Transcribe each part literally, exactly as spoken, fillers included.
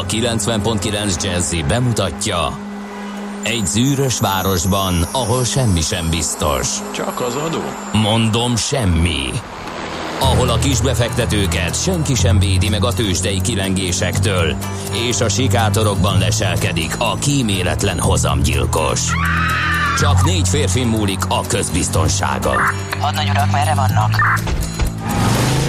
A kilencven pont kilenc Jazzy bemutatja: egy zűrös városban, ahol semmi sem biztos. Csak az adó? Mondom, semmi. Ahol a kisbefektetőket senki sem védi meg a tőzsdei kilengésektől, és a sikátorokban leselkedik a kíméletlen hozamgyilkos. Csak négy férfi múlik a közbiztonsága. Hadnagy urak, merre vannak?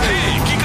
Hé, kik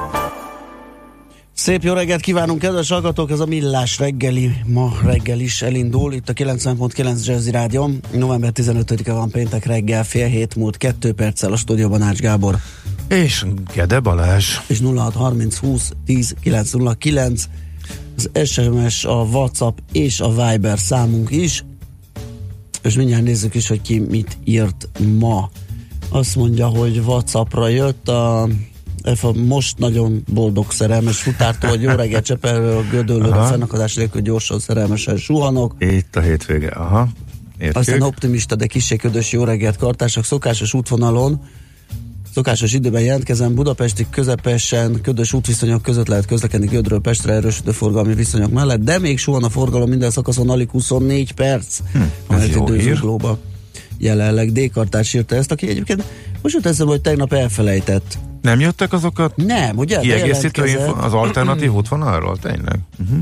Szép jó reggelt kívánunk, kedves hallgatók! Ez a Millás reggeli ma reggel is elindul. Itt a kilencven pont kilenc Jazzy Rádió. november tizenötödike van, péntek reggel, fél hét múlt kettő perccel. A stúdióban Ács Gábor és Gede Balázs. És nulla hat harminc húsz tíz kilenc nulla kilenc az es em es, a WhatsApp és a Viber számunk is. És mindjárt nézzük is, hogy ki mit írt ma. Azt mondja, hogy WhatsAppra jött a... most nagyon boldog szerelmes futártól, hogy jó reggel Cseperről, Gödöllőről, aha, fennakadás nélkül gyorsan szerelmesen suhanok. Itt a hétvége, aha. Értjük. Aztán optimista, de kissé ködös jó reggelt kartársak, szokásos útvonalon, szokásos időben jelentkezem, budapesti közepesen ködös útviszonyok között lehet közlekedni Gödről Pestre erősödő forgalmi viszonyok mellett, de még suhan a forgalom minden szakaszon alig huszonnégy perc. Hm, ez jó hír. Jelenleg D-kartárs írta ezt, aki egyébként most jut eszembe, hogy tegnap elfelejtett. Nem jöttek azokat? Nem, ugye? Kiegészítő az alternatív útvonalról, tényleg? Uh-huh.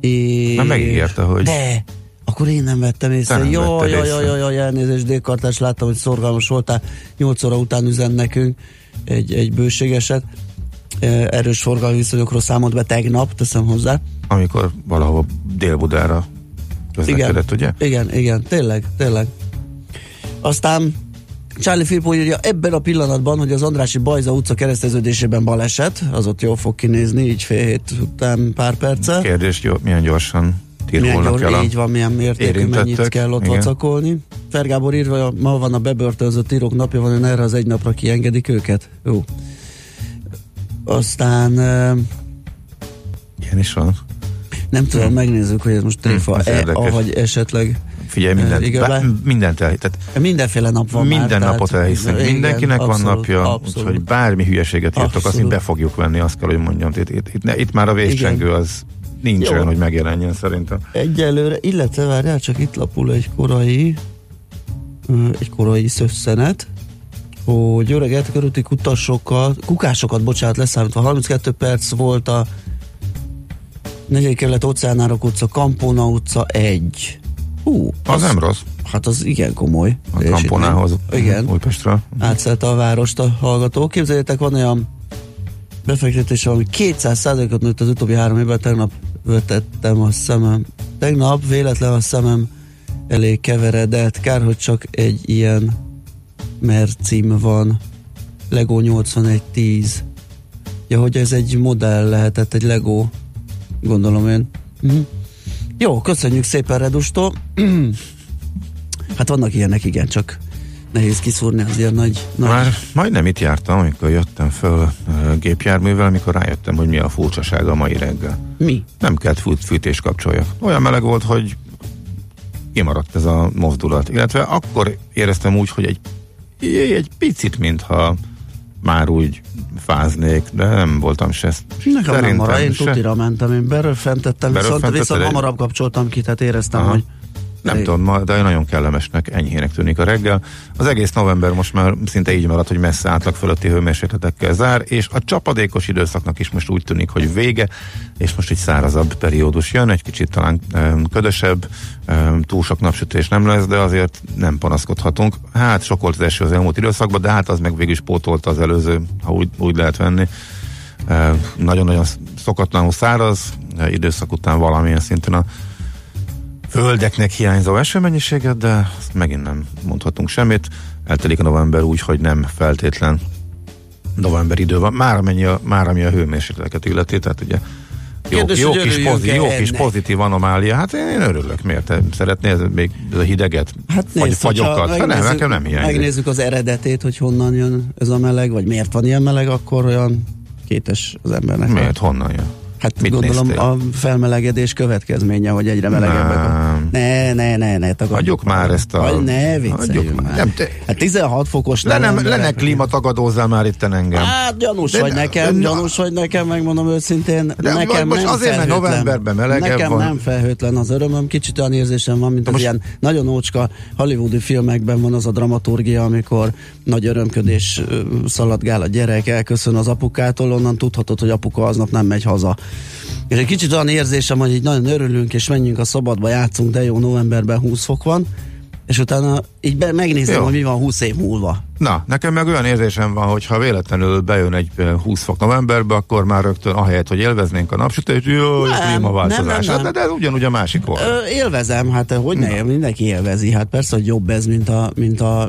É... Na megígérte, hogy... De, akkor én nem vettem észre. Jaj, jaj, jaj, jaj, elnézést, D-kartárs, láttam, hogy szorgalmas voltál. nyolc óra után üzen nekünk egy, egy bőségeset. Erős forgalmi viszonyokról számolt be tegnap, teszem hozzá. Amikor valahova Dél-Budára közlekedett, ugye? Igen, igen, tényleg, tényleg. Aztán Charlie Firpo írja, ebben a pillanatban, hogy az Andrássy Bajza utca kereszteződésében baleset, az ott jól fog kinézni, így fél hét után pár perccel. Kérdés, milyen gyorsan tirolnak gyors, el a... Így van, milyen mértékű, mennyit kell ott, igen, vacakolni. Fergábor írva, ma van a bebörtönzött írók napja, van, erre az egy napra kiengedik őket. Jó. Aztán... Ilyen is van. Nem tudom, hmm. megnézzük, hogy ez most tréfa-e, hmm, avagy esetleg... Figyelj, mindent, bá, mindent el, tehát mindenféle nap van minden már. Minden napot elhiszünk. Minden, mindenkinek abszolút, van napja, abszolút. Hogy bármi hülyeséget írtok, azt be fogjuk venni, azt kell, hogy mondjam. Itt, itt, itt, itt már a vészcsengő az nincs, jó, olyan, hogy megjelenjen szerintem. Egyelőre, illetve várjál, csak itt lapul egy korai egy korai szösszenet, hogy jó reggelt, körülti kutasokat, kukásokat, bocsánat, leszámítva. harminckettő perc volt a negyedik kerület, Óceánárok utca, Kampóna utca egy. Hú, az, az nem rossz. Hát az igen komoly. A Kamponához, igen, Újpestre. Átszelte a várost a hallgató. Képzeljétek, van olyan befektetés, ami kétszáz százalékot nőtt az utóbbi három évben. Tegnap vetettem a szemem. Tegnap véletlen a szemem elé keveredett. Kár, hogy csak egy ilyen mercim van. Lego nyolcvanegy tíz. Ja, hogy ez egy modell lehetett, egy Lego. Gondolom én. Uh-huh. Jó, köszönjük szépen Redustól. Hát vannak ilyenek, igen, csak nehéz kiszúrni az ilyen nagy... nagy... Már majdnem itt jártam, amikor jöttem föl uh, gépjárművel, amikor rájöttem, hogy mi a furcsaság a mai reggel. Mi? Nem kellett fűt, fűtés kapcsoljak. Olyan meleg volt, hogy kimaradt ez a mozdulat. Illetve akkor éreztem úgy, hogy egy, egy picit, mintha már úgy fáznék, de nem voltam se. Nekem nem mara, én se. Tutira mentem, én beröffentettem, viszont, viszont egy... hamarabb kapcsoltam ki, tehát éreztem, aha, hogy... Nem elég. Tudom, de nagyon kellemesnek, enyhének tűnik a reggel. Az egész november most már szinte így maradt, hogy messze átlag fölötti hőmérsékletekkel zár, és a csapadékos időszaknak is most úgy tűnik, hogy vége, és most egy szárazabb periódus jön, egy kicsit talán um, ködösebb, um, túl sok napsütés nem lesz, de azért nem panaszkodhatunk. Hát sok volt az eső az elmúlt időszakban, de hát az meg végül is pótolta az előző, ha úgy, úgy lehet venni. Uh, nagyon-nagyon szokatlanul száraz, időszak után valamilyen szinten a földeknek hiányzó esőmennyiséget, de megint nem mondhatunk semmit. Eltelik a november úgy, hogy nem feltétlen november idő van, már amennyi a, már ami a hőmérsékleteket illeti, tehát ugye jó, Kérdés, jó, kis, pozitív, jó kis pozitív anomália, hát én, én örülök, miért szeretnél még a hideget, hát fagy, fagyokat, hát nem, nekem nem hiányzik. Megnézzük az eredetét, hogy honnan jön ez a meleg, vagy miért van ilyen meleg, akkor olyan kétes az embernek. Miért, honnan jön? Hát mit gondolom néztél? A felmelegedés következménye, hogy egyre melegebbek a... Ne, ne, ne, ne. Tagadjuk. Hagyjuk már ezt a... Hagy, ne, vicceljünk már. Nem, te... Hát tizenhat fokos... Le nem, le ne klímatagadózzál már itten engem. Hát gyanús de, vagy nekem, de, gyanús vagy nekem, megmondom őszintén. De nekem most nem azért, mert novemberben melegebb nekem van. Nekem nem felhőtlen az örömöm, kicsit olyan érzésem van, mint de az most... ilyen nagyon ócska hollywoodi filmekben van az a dramaturgia, amikor nagy örömködés szaladgál a gyerek, elköszön az apukától, onnan tudhatod, hogy apuka aznap nem megy haza. És egy kicsit olyan érzésem, hogy így nagyon örülünk, és menjünk a szabadba, játszunk, de jó, novemberben húsz fok van, és utána így be, megnézem, jó, hogy mi van húsz év múlva. Na, nekem meg olyan érzésem van, hogy ha véletlenül bejön egy húsz fok novemberbe, akkor már rögtön ahelyett, hogy élveznénk a napsütést, jó, nem, klímaváltozás, nem, nem, nem. De, de ugyanúgy a másik volt. Élvezem, hát hogy ne, na, mindenki élvezi, hát persze, hogy jobb ez, mint a, mint a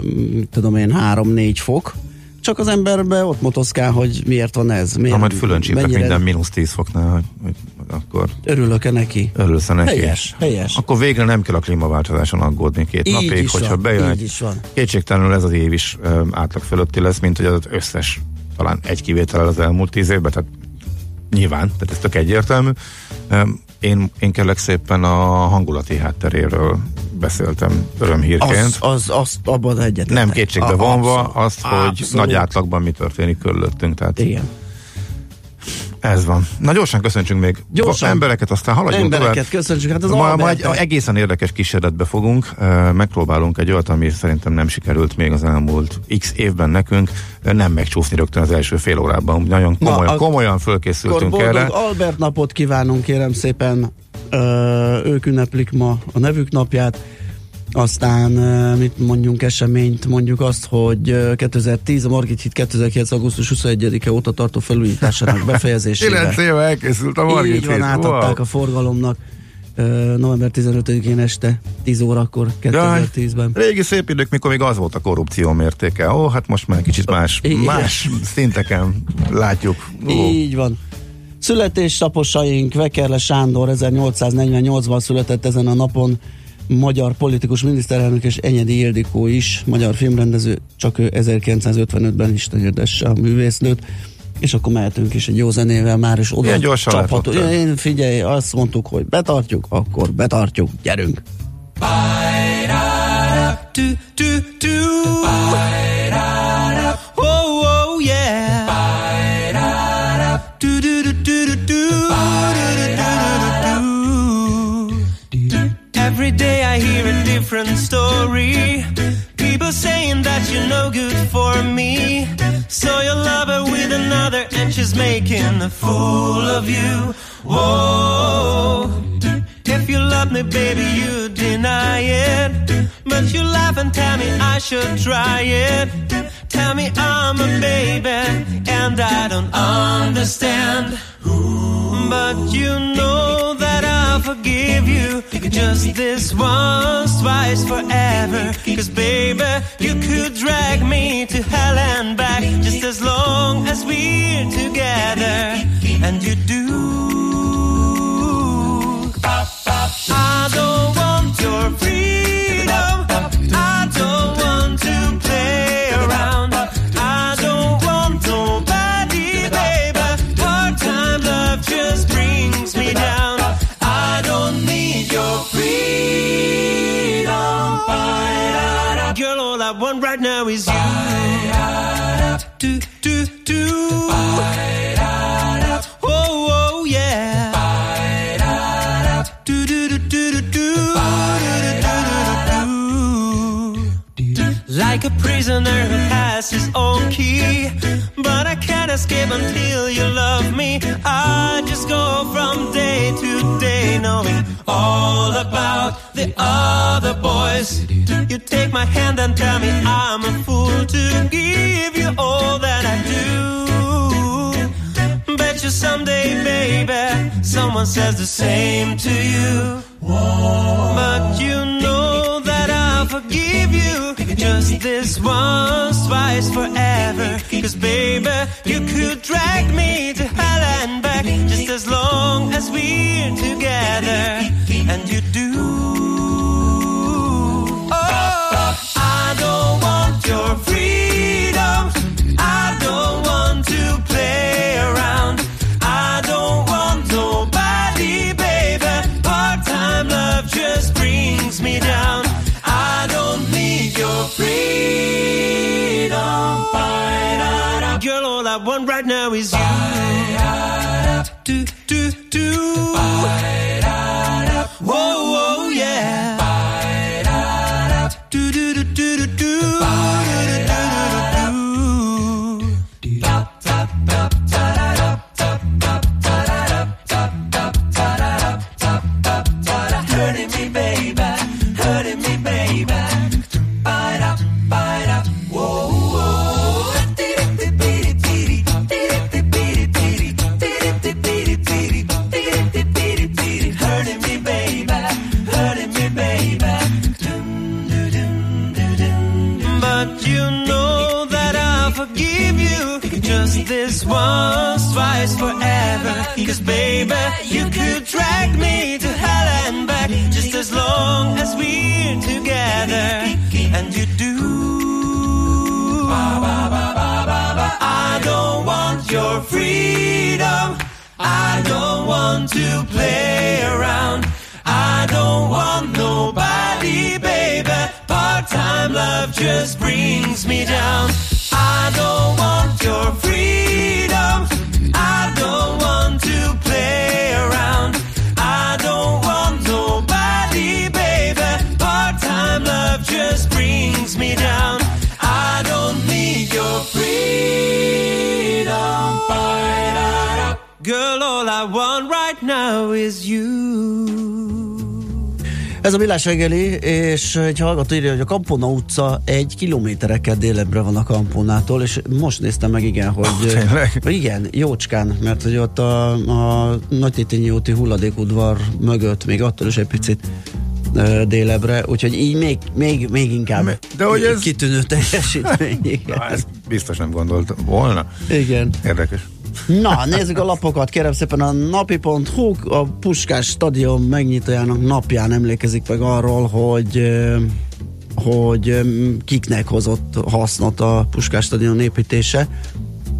tudom én, három-négy fok. Csak az emberbe ott motoszkál, hogy miért van ez. Miért, ha majd fülön csípek minden mínusz tíz foknál, hogy, hogy akkor... Örülök-e neki? Örülsz-e neki? Helyes, helyes. Akkor végre nem kell a klímaváltozáson aggódni két így napig, hogyha van, bejön. Így is van. Kétségtelenül ez az év is ö, átlag fölötti lesz, mint hogy az összes, talán egy kivétel az elmúlt tíz évben, tehát nyilván, tehát ez tök egyértelmű. Ö, én, én kellek szépen a hangulati hátteréről beszéltem örömhírként. Az, az, abban egyetlen. Nem kétségbe vonva abszolút, azt, hogy abszolút nagy átlagban mi történik körülöttünk. Tehát igen. Ez van. Na gyorsan köszöntsünk még gyorsan embereket, aztán haladjunk tovább. Embereket köszöntsük. Hát az ma, majd egészen érdekes kísérletbe fogunk. Megpróbálunk egy olyat, ami szerintem nem sikerült még az elmúlt x évben nekünk. Nem megcsúszni rögtön az első fél órában. Nagyon komolyan, na, a, komolyan fölkészültünk erre. Albert napot kívánunk, kérem szépen. Ö, ők ünneplik ma a nevük napját, aztán mit mondjunk eseményt, mondjuk azt, hogy kétezer-tíz a Margit Híd kétezer-kilenc. augusztus huszonegyedike óta tartó felújításának befejezésére kilenc éve elkészült a Margit Híd, így van, átadták wow. a forgalomnak november tizenötödikén este tíz órakor kétezer-tízben. Jaj, régi szép idők, mikor még az volt a korrupció mértéke, ó, hát most már kicsit más más szinteken látjuk. Ó. Így van. Születésnaposaink: Vekerle Sándor ezernyolcszáznegyvennyolcban született ezen a napon, magyar politikus, miniszterelnök, és Enyedi Ildikó is, magyar filmrendező, csak ő ezerkilencszázötvenötben is hirdesse a művésznőt, és akkor mehetünk is egy jó zenével, már is oda csaphatunk. Én figyelj, azt mondtuk, hogy betartjuk, akkor betartjuk, gyerünk! Every day I hear a different story. People saying that you're no good for me. So you're lover with another and she's making a fool of you. Whoa. If you love me, baby, you deny it. But you laugh and tell me I should try it. Tell me I'm a baby and I don't understand. But you know that I'll forgive you. Just this once, twice, forever. Cause baby, you could drag me to hell and back, just as long as we're together. And you do. I don't want your freedom. I don't want to play around. I don't want nobody, baby. Part-time love just brings me down. I don't need your freedom. Girl, all I want right now is you. Do, do, do. Oh, oh, yeah. Like a prisoner who has his own key, but I can't escape until you love me. I just go from day to day, knowing all about the other boys. You take my hand and tell me I'm a fool to give you all that I do. Bet you someday, baby, someone everyone says the same to you. But you know that I'll forgive you just this once, twice, forever. Cause baby, you could drag me to hell and back just as long as we're together. And you do. Oh, I don't want your freedom. I don't want to play around. I don't want nobody, baby. Part-time love just brings me down. I don't need your freedom. Girl, all I want right now is you. Do, do, do. Whoa, whoa, yeah. Do, do, do, do, do, do. This once, twice, forever. Cause baby, you could drag me to hell and back just as long as we're together. And you do. I don't want your freedom. I don't want to play around. I don't want nobody, baby. Part-time love just brings me down. I don't want your freedom. I don't want to play around. I don't want nobody, baby. Part-time love just brings me down. I don't need your freedom. Girl, all I want right now is you. Ez a Millás reggeli, és egy hallgató írja, hogy a Kampona utca egy kilométerekkel délebbre van a Kamponától, és most néztem meg, igen, hogy... Oh, tényleg? Igen, jócskán, mert hogy ott a, a Nagytétényi úti hulladékudvar mögött még attól is egy picit uh, délebre, úgyhogy így még, még, még inkább de, hogy ez... kitűnő teljesítmény. Na, ezt biztos nem gondoltam volna. Igen. Érdekes. Na, nézzük a lapokat, kérem szépen a napi pont hu a Puskás stadion megnyitójának napján emlékezik meg arról, hogy, hogy kiknek hozott hasznot a Puskás stadion építése.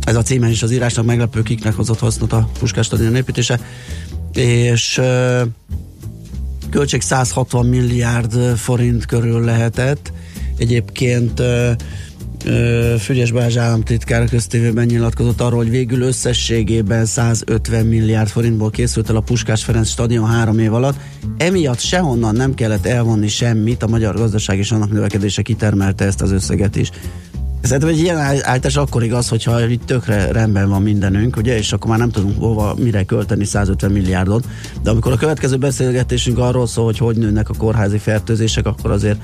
Ez a címen is az írásnak meglepő, kiknek hozott hasznot a Puskás stadion építése. És költség száz hatvan milliárd forint körül lehetett. Egyébként Fügyes Balázs államtitkár köztévében nyilatkozott arról, hogy végül összességében száz ötven milliárd forintból készült el a Puskás Ferenc stadion három év alatt. Emiatt sehonnan nem kellett elvonni semmit, a magyar gazdaság és annak növekedése kitermelte ezt az összeget is. Szerintem egy ilyen állítás akkor igaz, hogyha itt tökre rendben van mindenünk, ugye, és akkor már nem tudunk hova, mire költeni száz ötven milliárdot, de amikor a következő beszélgetésünk arról szól, hogy hogy nőnek a kórházi fertőzések, akkor azért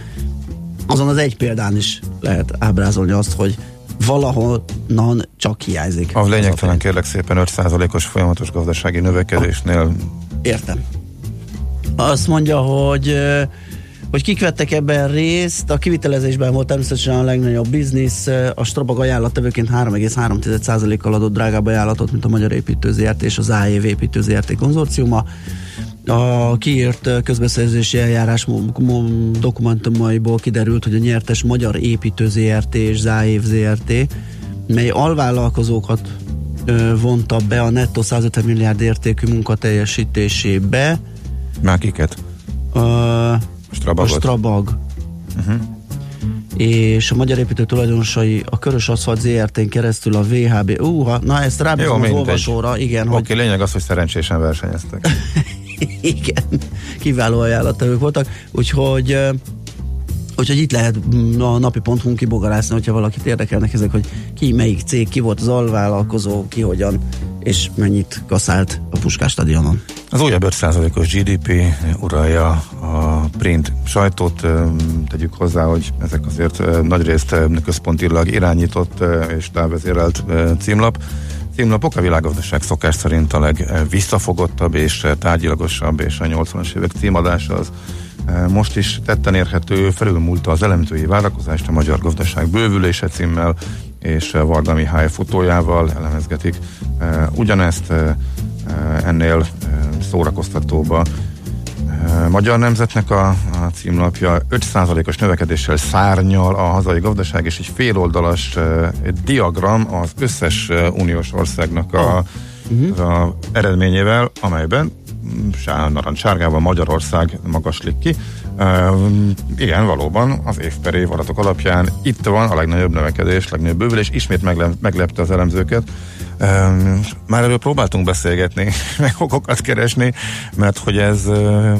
azon az egy példán is lehet ábrázolni azt, hogy valahonnan csak hiányzik. A lényegtelen, kérlek szépen, öt százalékos folyamatos gazdasági növekedésnél. Értem. Azt mondja, hogy, hogy kik vettek ebben részt. A kivitelezésben volt természetesen a legnagyobb biznisz. A Strabag ajánlattevőként három egész három tized százalékkal adott drágább ajánlatot, mint a Magyar Építő zé er té és az á e vé Építő zé er té konzorciuma. A kiírt közbeszerzési eljárás dokumentumaiból kiderült, hogy a nyertes Magyar Építő zé er té és á e vé zé er té, mely alvállalkozókat vonta be a nettó száz ötven milliárd értékű munkateljesítésébe. Már kiket? A, a Strabagot. A Strabag. Uh-huh. És a Magyar Építő tulajdonosai a Körös Aszfalt zé er té-n keresztül a vé há bé. Uha, na ezt rábízom az olvasóra. Igen, oké, hogy... lényeg az, hogy szerencsésen versenyeztek. Igen, kiváló ajánlatok voltak, úgyhogy, úgyhogy itt lehet a napi pont hu kibogarászni, hogyha valakit érdekelnek ezek, hogy ki, melyik cég, ki volt az alvállalkozó, ki hogyan, és mennyit kaszált a Puskás stadionon. Az újabb öt százalékos gé dé pé uralja a print sajtót, tegyük hozzá, hogy ezek azért nagyrészt központilag irányított és távvezérelt címlap. címlapok. A világgazdaság szokás szerint a legvisszafogottabb és tárgyilagosabb, és a nyolcvanas évek címadása az most is tetten érhető. Felülmúlta az elemzői várakozást a magyar gazdaság bővülése címmel, és Varga Mihály futójával elemezgetik ugyanezt, ennél szórakoztatóba. Magyar Nemzetnek a, a címlapja öt százalékos növekedéssel szárnyal a hazai gazdaság, és egy féloldalas uh, diagram az összes uh, uniós országnak a, uh-huh. a eredményével, amelyben narancsárgával Magyarország magaslik ki. Uh, igen, valóban az év per év adatok alapján itt van a legnagyobb növekedés, legnagyobb bővülés, ismét megle- meglepte az elemzőket. Um, már erről próbáltunk beszélgetni, meg okokat keresni, mert hogy ez uh,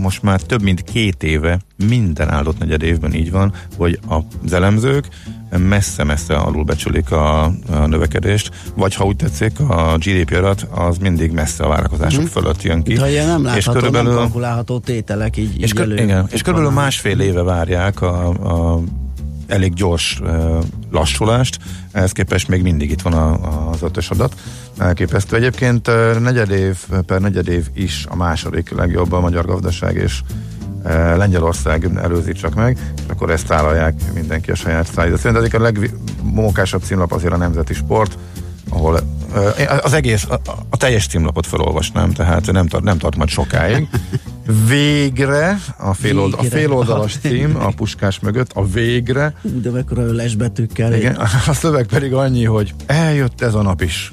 most már több mint két éve minden áldott negyed évben így van, hogy az elemzők messze-messze alulbecsülik a, a növekedést, vagy ha úgy tetszik, a gé dé pé adat az mindig messze a várakozások hmm. fölött jön ki. De ilyen nem látható, és körülbelül, nem kalkulálható tételek így, és, kör, igen, és körülbelül másfél éve várják a, a elég gyors uh, lassulást, ehhez képest még mindig itt van a, a, az ötös adat. Elképesztő. Egyébként uh, negyed év per negyed év is a második legjobb a magyar gazdaság, és uh, Lengyelország előzi csak meg, és akkor ezt állalják mindenki a saját száját. Szerintem ezek a legmunkásabb címlap azért a nemzeti sport, ahol uh, az egész, a, a teljes címlapot felolvasnám, tehát nem tart, nem tart majd sokáig. Végre, a, félold, végre. a féloldalas cím, a puskás mögött, a végre. Ú, de mekkora ölesbetűkkel. Igen, a szöveg pedig annyi, hogy eljött ez a nap is.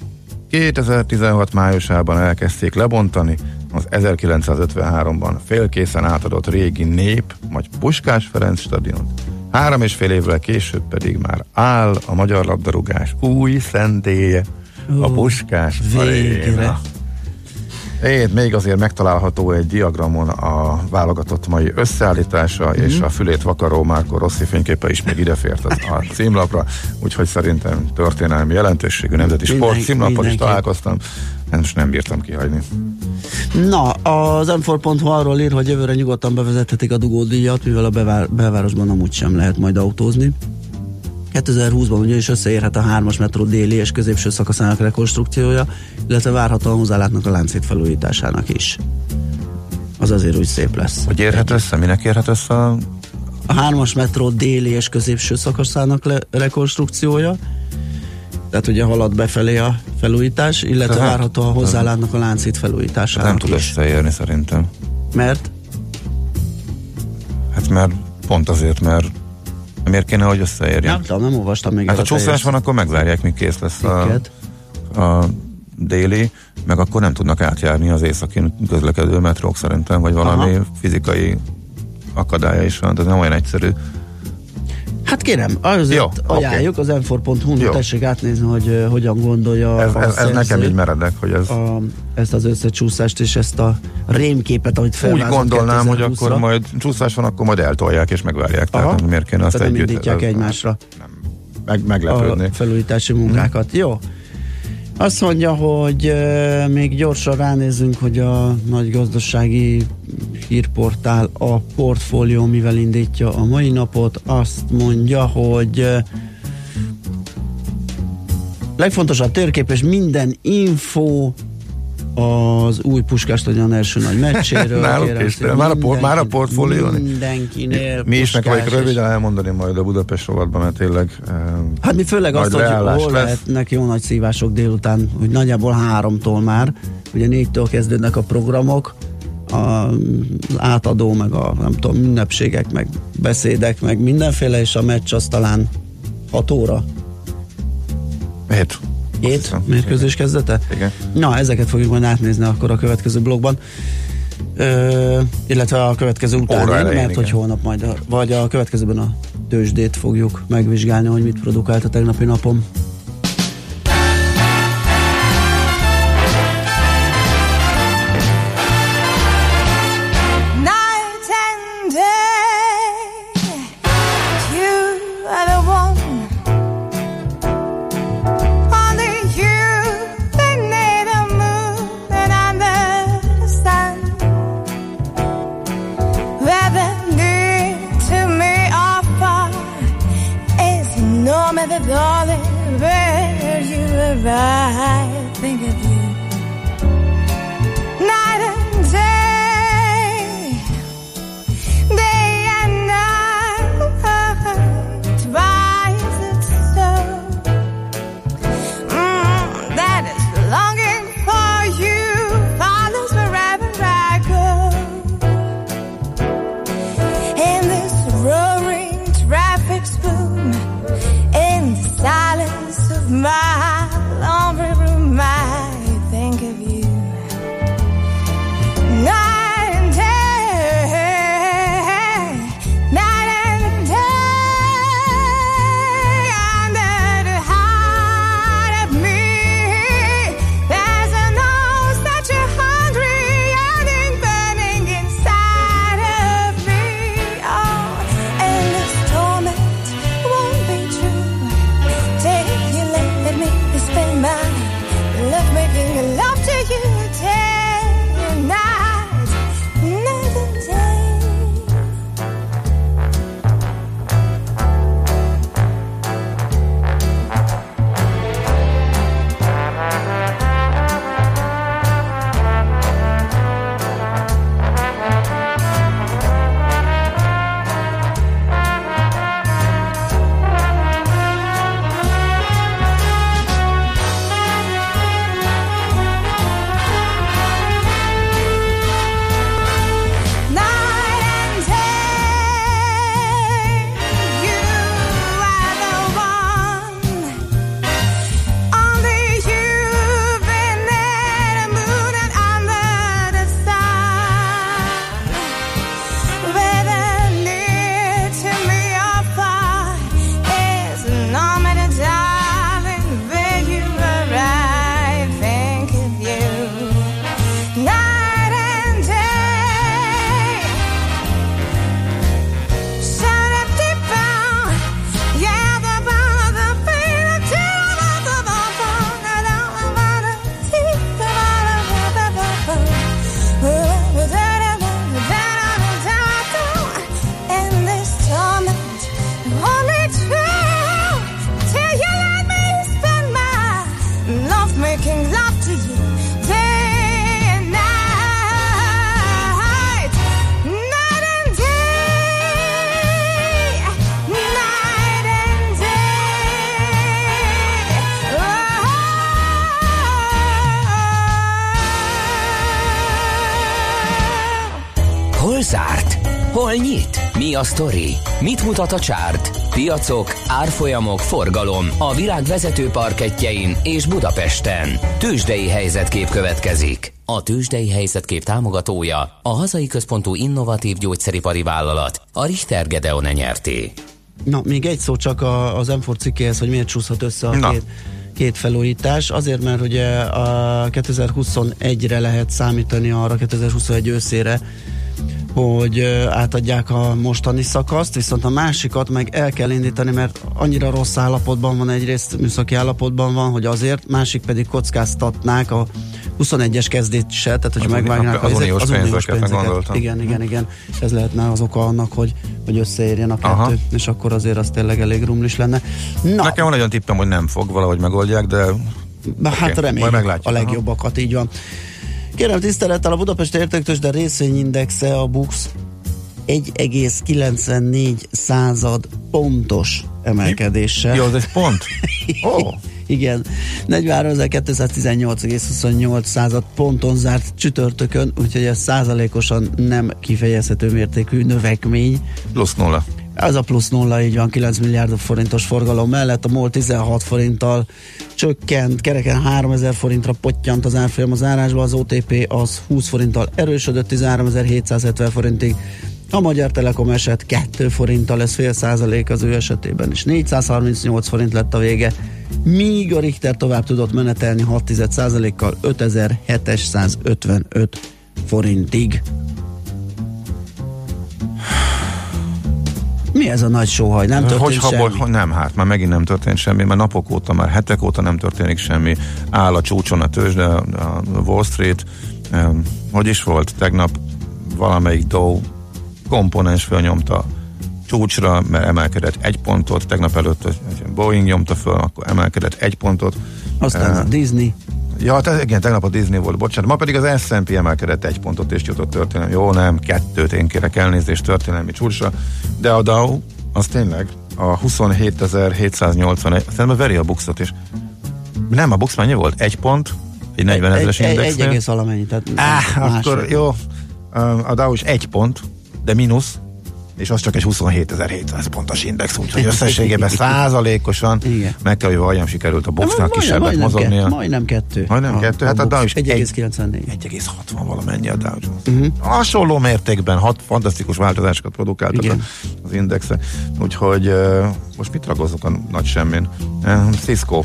kétezer-tizenhat májusában elkezdték lebontani az ezerkilencszázötvenháromban félkészen átadott régi Nép, majd Puskás Ferenc stadiont. Három és fél évvel később pedig már áll a magyar labdarúgás új szentélye, Ó, a Puskás végre. Aréna. Én még azért megtalálható egy diagramon a válogatott mai összeállítása, mm-hmm. és a fülét vakaró Márko Rossi fényképe is még idefért az a címlapra, úgyhogy szerintem történelmi jelentőségű nemzeti Minden, sport címlappal is találkoztam, most nem bírtam kihagyni. Na, az em négy pont hu arról ír, hogy jövőre nyugodtan bevezethetik a dugódíjat, mivel a bevár- belvárosban amúgy sem lehet majd autózni. kétezer-húszban ugyanis összeérhet a hármas metró déli és középső szakaszának rekonstrukciója, illetve várhatóan hozzálátnak a Lánchíd felújításának is. Az azért úgy szép lesz. Hogy érhet össze? Minek érhet össze? A, a hármas metró déli és középső szakaszának le- rekonstrukciója, tehát ugye halad befelé a felújítás, illetve tehát várhatóan hozzálátnak a Lánchíd felújításának nem is. Nem tud összeérni szerintem. Mert? Hát mert pont azért, mert miért kéne, hogy összeérjen? Nem tudom, nem olvastam még. Hát ha csúszás van, akkor megvárják, míg kész lesz a, a déli, meg akkor nem tudnak átjárni az északin közlekedő metrók szerintem, vagy valami Aha. fizikai akadálya is van, tehát nem olyan egyszerű. Hát kérem, azért Jó, ajánljuk okay. az em négy pont hu-n, tessék átnézni, hogy uh, hogyan gondolja ez, ez, ez nekem így meredek, hogy ez a, ezt az összecsúszást és ezt a rémképet, amit felvázol. Úgy gondolnám, hogy akkor majd csúszás van, akkor majd eltolják és megvárják. Aha. Tehát miért kéne azt együtt. Nem indítják egymásra meg, meglepődni. A felújítási munkákat. Hmm. Jó. Azt mondja, hogy uh, még gyorsan ránézzünk, hogy a nagy gazdasági hírportál, a Portfólió mivel indítja a mai napot. Azt mondja, hogy uh, legfontosabb térkép és minden info az új Puskás Aréna első nagy meccséről. Náluk is, már a, por, a Portfólión. Mindenkinél Mi is megvagyik röviden elmondani majd a Budapest rovatban, mert tényleg hát mi főleg azt, hogy hol lehetnek jó nagy szívások délután, hogy nagyjából háromtól már, ugye négytől kezdődnek a programok, az átadó, meg a nem tudom, ünnepségek, meg beszédek, meg mindenféle, és a meccs az talán hat óra. hét Hét mérkőzés kezdete? Igen. Na, ezeket fogjuk majd átnézni akkor a következő blogban. Ö, illetve a következő után, mert elején, hogy holnap majd, a, vagy a következőben a tőzsdét fogjuk megvizsgálni, hogy mit produkált a tegnapi napon. Darling, zárt? Hol nyit? Mi a sztori? Mit mutat a csárt? Piacok, árfolyamok, forgalom a világ vezető parkettjein és Budapesten. Tőzsdei helyzetkép következik. A Tőzsdei helyzetkép támogatója a hazai központú innovatív gyógyszeripari vállalat, a Richter Gedeon nyerté. Na, még egy szó csak a, az em négy cikkéhez, hogy miért csúszhat össze a Na. két... két felújítás, azért, mert ugye a kétezer-huszonegyre lehet számítani arra, kétezer-huszonegy őszére, hogy átadják a mostani szakaszt, viszont a másikat meg el kell indítani, mert annyira rossz állapotban van, egyrészt műszaki állapotban van, hogy azért, másik pedig kockáztatnák a huszonegyes kezdéssel, tehát hogyha megvágnák az, az uniós pénzeket, pénzeket. Igen, igen, igen. Ez lehetne az oka annak, hogy, hogy összeérjen a kettő, Aha. és akkor azért az tényleg elég rumlis lenne. Na. Nekem van egy olyan tippem, hogy nem fog, valahogy megoldják, de... de okay, hát reméljük a legjobbakat, Aha. így van. Kérem tisztelettel, a Budapesti Értéktőzsde részvényindexe, a BUX egy egész kilencvennégy század pontos emelkedéssel. Jó, ez pont? Oh. Igen, negyvenháromezer-kétszáztizennyolc egész huszonnyolc század ponton zárt csütörtökön, úgyhogy ez százalékosan nem kifejezhető mértékű növekmény. Plusz nulla. Ez a plusz nulla, így van, kilenc milliárd forintos forgalom mellett, a MOL tizenhat forinttal csökkent, kereken háromezer forintra pottyant az árfolyam az árásba, az o té pé az húsz forinttal erősödött, tizenháromezer-hétszázhetven forintig, a Magyar Telekom esett két forinttal, ez fél százalék az ő esetében is, négyszázharmincnyolc forint lett a vége, míg a Richter tovább tudott menetelni hat százalékkal ötezer-hétszázötvenöt forintig. Mi ez a nagy sóhaj? Nem történt hogy semmi? Habol, nem, hát már megint nem történt semmi, már napok óta, már hetek óta nem történik semmi. Áll a csúcson a tőzsde, a Wall Street. Um, hogy is volt? Tegnap valamelyik Dow komponens fölnyomta csúcsra, mert emelkedett egy pontot, tegnap előtt Boeing nyomta föl, akkor emelkedett egy pontot. Aztán uh, a Disney. Ja, te, igen, tegnap a Disney volt, bocsánat. Ma pedig az es and pé emelkedett egy pontot és jutott történelmi. Jó, nem, kettőt én kérek elnézést történelmi csúcsra. De a Dow, az tényleg a huszonhétezer-hétszáznyolcvanegy, szerintem veri a bukszot is. Nem, a buksz mennyi volt? Egy pont, egy negyvenezeres indexnél. Egy egész valamennyi, tehát Á, akkor jó, a Dow is egy pont, de mínusz, és az csak egy huszonhétezer-hétszáz pontos index, úgyhogy összességében százalékosan igen. meg kell, hogy valójában sikerült a boxnak kisebbet mozognia. Kett, majdnem kettő. Majdnem a, kettő, a hát a Dow is egy egész kilencvennégy. egy egész hatvan valamennyi a Dow Jones. Uh-huh. Hasonló mértékben hat fantasztikus változásokat produkált az, az indexe. Úgyhogy uh, most mit ragozzuk a nagy semmin? Uh, Cisco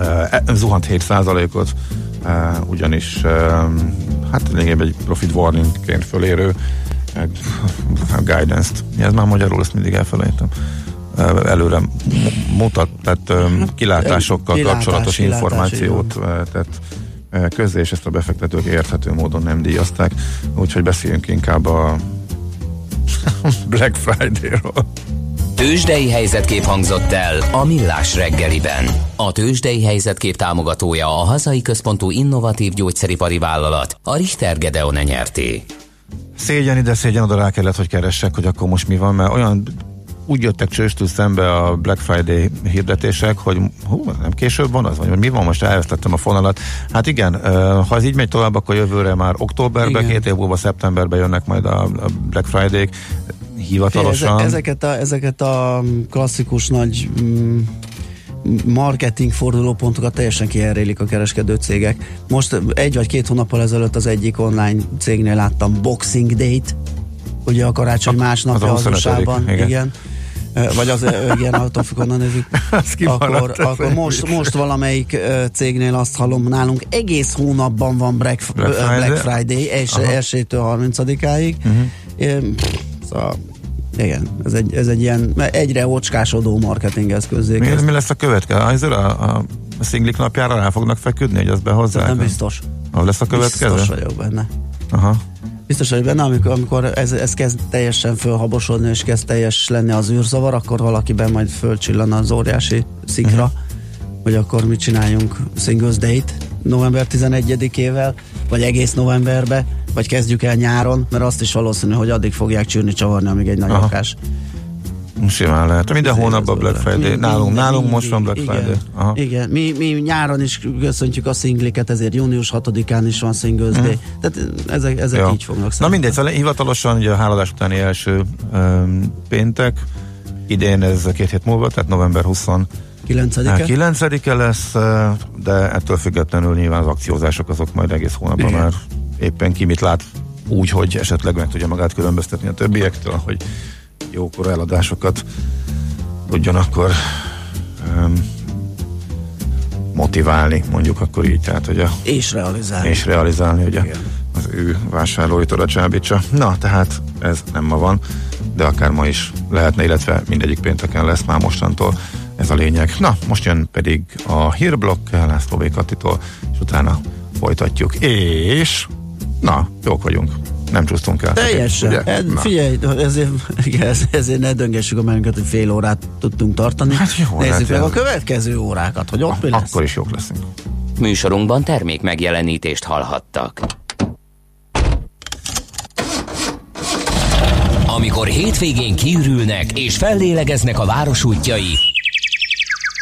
uh, zuhant hét százalékot, uh, ugyanis uh, hát lényegében egy profit warningként fölérő guidance-t. Ez már magyarul, ezt mindig elfelejtem. Előre mutat, tehát kilátásokkal Kilátás, kapcsolatos kilátás, információt tett közzé, és ezt a befektetők érthető módon nem díjazták. Úgyhogy beszéljünk inkább a Black Friday-ról. Tőzsdei helyzetkép hangzott el a Millás reggeliben. A Tőzsdei helyzetkép támogatója a hazai központú innovatív gyógyszeripari vállalat, a Richter Gedeon nyerté. Szégyen ide, szégyen oda, rá kellett, hogy keressek, hogy akkor most mi van, mert olyan úgy jöttek csőstül szembe a Black Friday hirdetések, hogy hú, nem később van az, vagy mi van, most elvesztettem a fonalat. Hát igen, ha ez így megy tovább, akkor jövőre már októberben, igen. két év múlva szeptemberben jönnek majd a Black Friday-k hivatalosan. Fé, ezeket, a, ezeket a klasszikus nagy... Mm, marketing fordulópontokat teljesen kierélik a kereskedő cégek. Most egy vagy két hónappal ezelőtt az egyik online cégnél láttam Boxing Day-t, ugye a karácsony másnapja az u es á-ban. Igen. igen. Vagy az ilyen autofikonnan nézik. Akkor, akkor most, most valamelyik cégnél azt hallom, nálunk egész hónapban van Black, Black Friday, Black Friday és elsőtől harmincadikáig. Uh-huh. Szóval igen, ez egy, ez egy ilyen egyre ocskásodó marketing eszközzé. Mi, mi lesz a következő? A, a, a szinglik napjára rá fognak feküdni, hogy azt behozzák? Nem biztos. Az lesz a következő? Biztos vagyok benne. Aha. Biztos vagyok benne, amikor, amikor ez, ez kezd teljesen fölhabosodni, és kezd teljes lenni az űrzavar, akkor valakiben majd fölcsillan az óriási szikra, uh-huh. hogy akkor mit csináljunk Singles Day-t november tizenegyedikével, vagy egész novemberbe, vagy kezdjük el nyáron, mert azt is valószínű, hogy addig fogják csűrni, csavarni, amíg egy nagy akás. Simán lehet. Minden hónapban Black Friday. Nálunk, nálunk most van Black Friday. Aha. Igen, mi, mi nyáron is köszöntjük a szingliket, ezért június hatodikán is van Singles Day. Mm. Tehát ezek, ezek így fognak szerint. Na mindegy, szóval hivatalosan ugye a háladás utáni első um, péntek, idén ez két hét múlva, tehát november huszonkilencedike lesz, de ettől függetlenül nyilván az akciózások azok majd egész hónapban igen. Már éppen ki mit lát, úgy, hogy esetleg meg tudja magát különböztetni a többiektől, hogy jókor eladásokat ugyanakkor um, motiválni, mondjuk akkor így, tehát hogy a... És realizálni. És realizálni, ugye, az ő vásárlóit oda csábítsa. Na, tehát ez nem ma van, de akár ma is lehetne, illetve mindegyik pénteken lesz már mostantól, ez a lényeg. Na, most jön pedig a hírblokk László B. Kattitól, és utána folytatjuk, és... Na, jók vagyunk. Nem csúsztunk el. Teljesen. Ugye? Hát, figyelj, ezért, ezért ne döngessük a menünket, hogy fél órát tudtunk tartani. Hát jó, nézzük meg a következő órákat, hogy ott ah, mi lesz. Akkor is jók leszünk. Műsorunkban termék megjelenítést hallhattak. Amikor hétvégén kiürülnek és fellélegeznek a város útjai,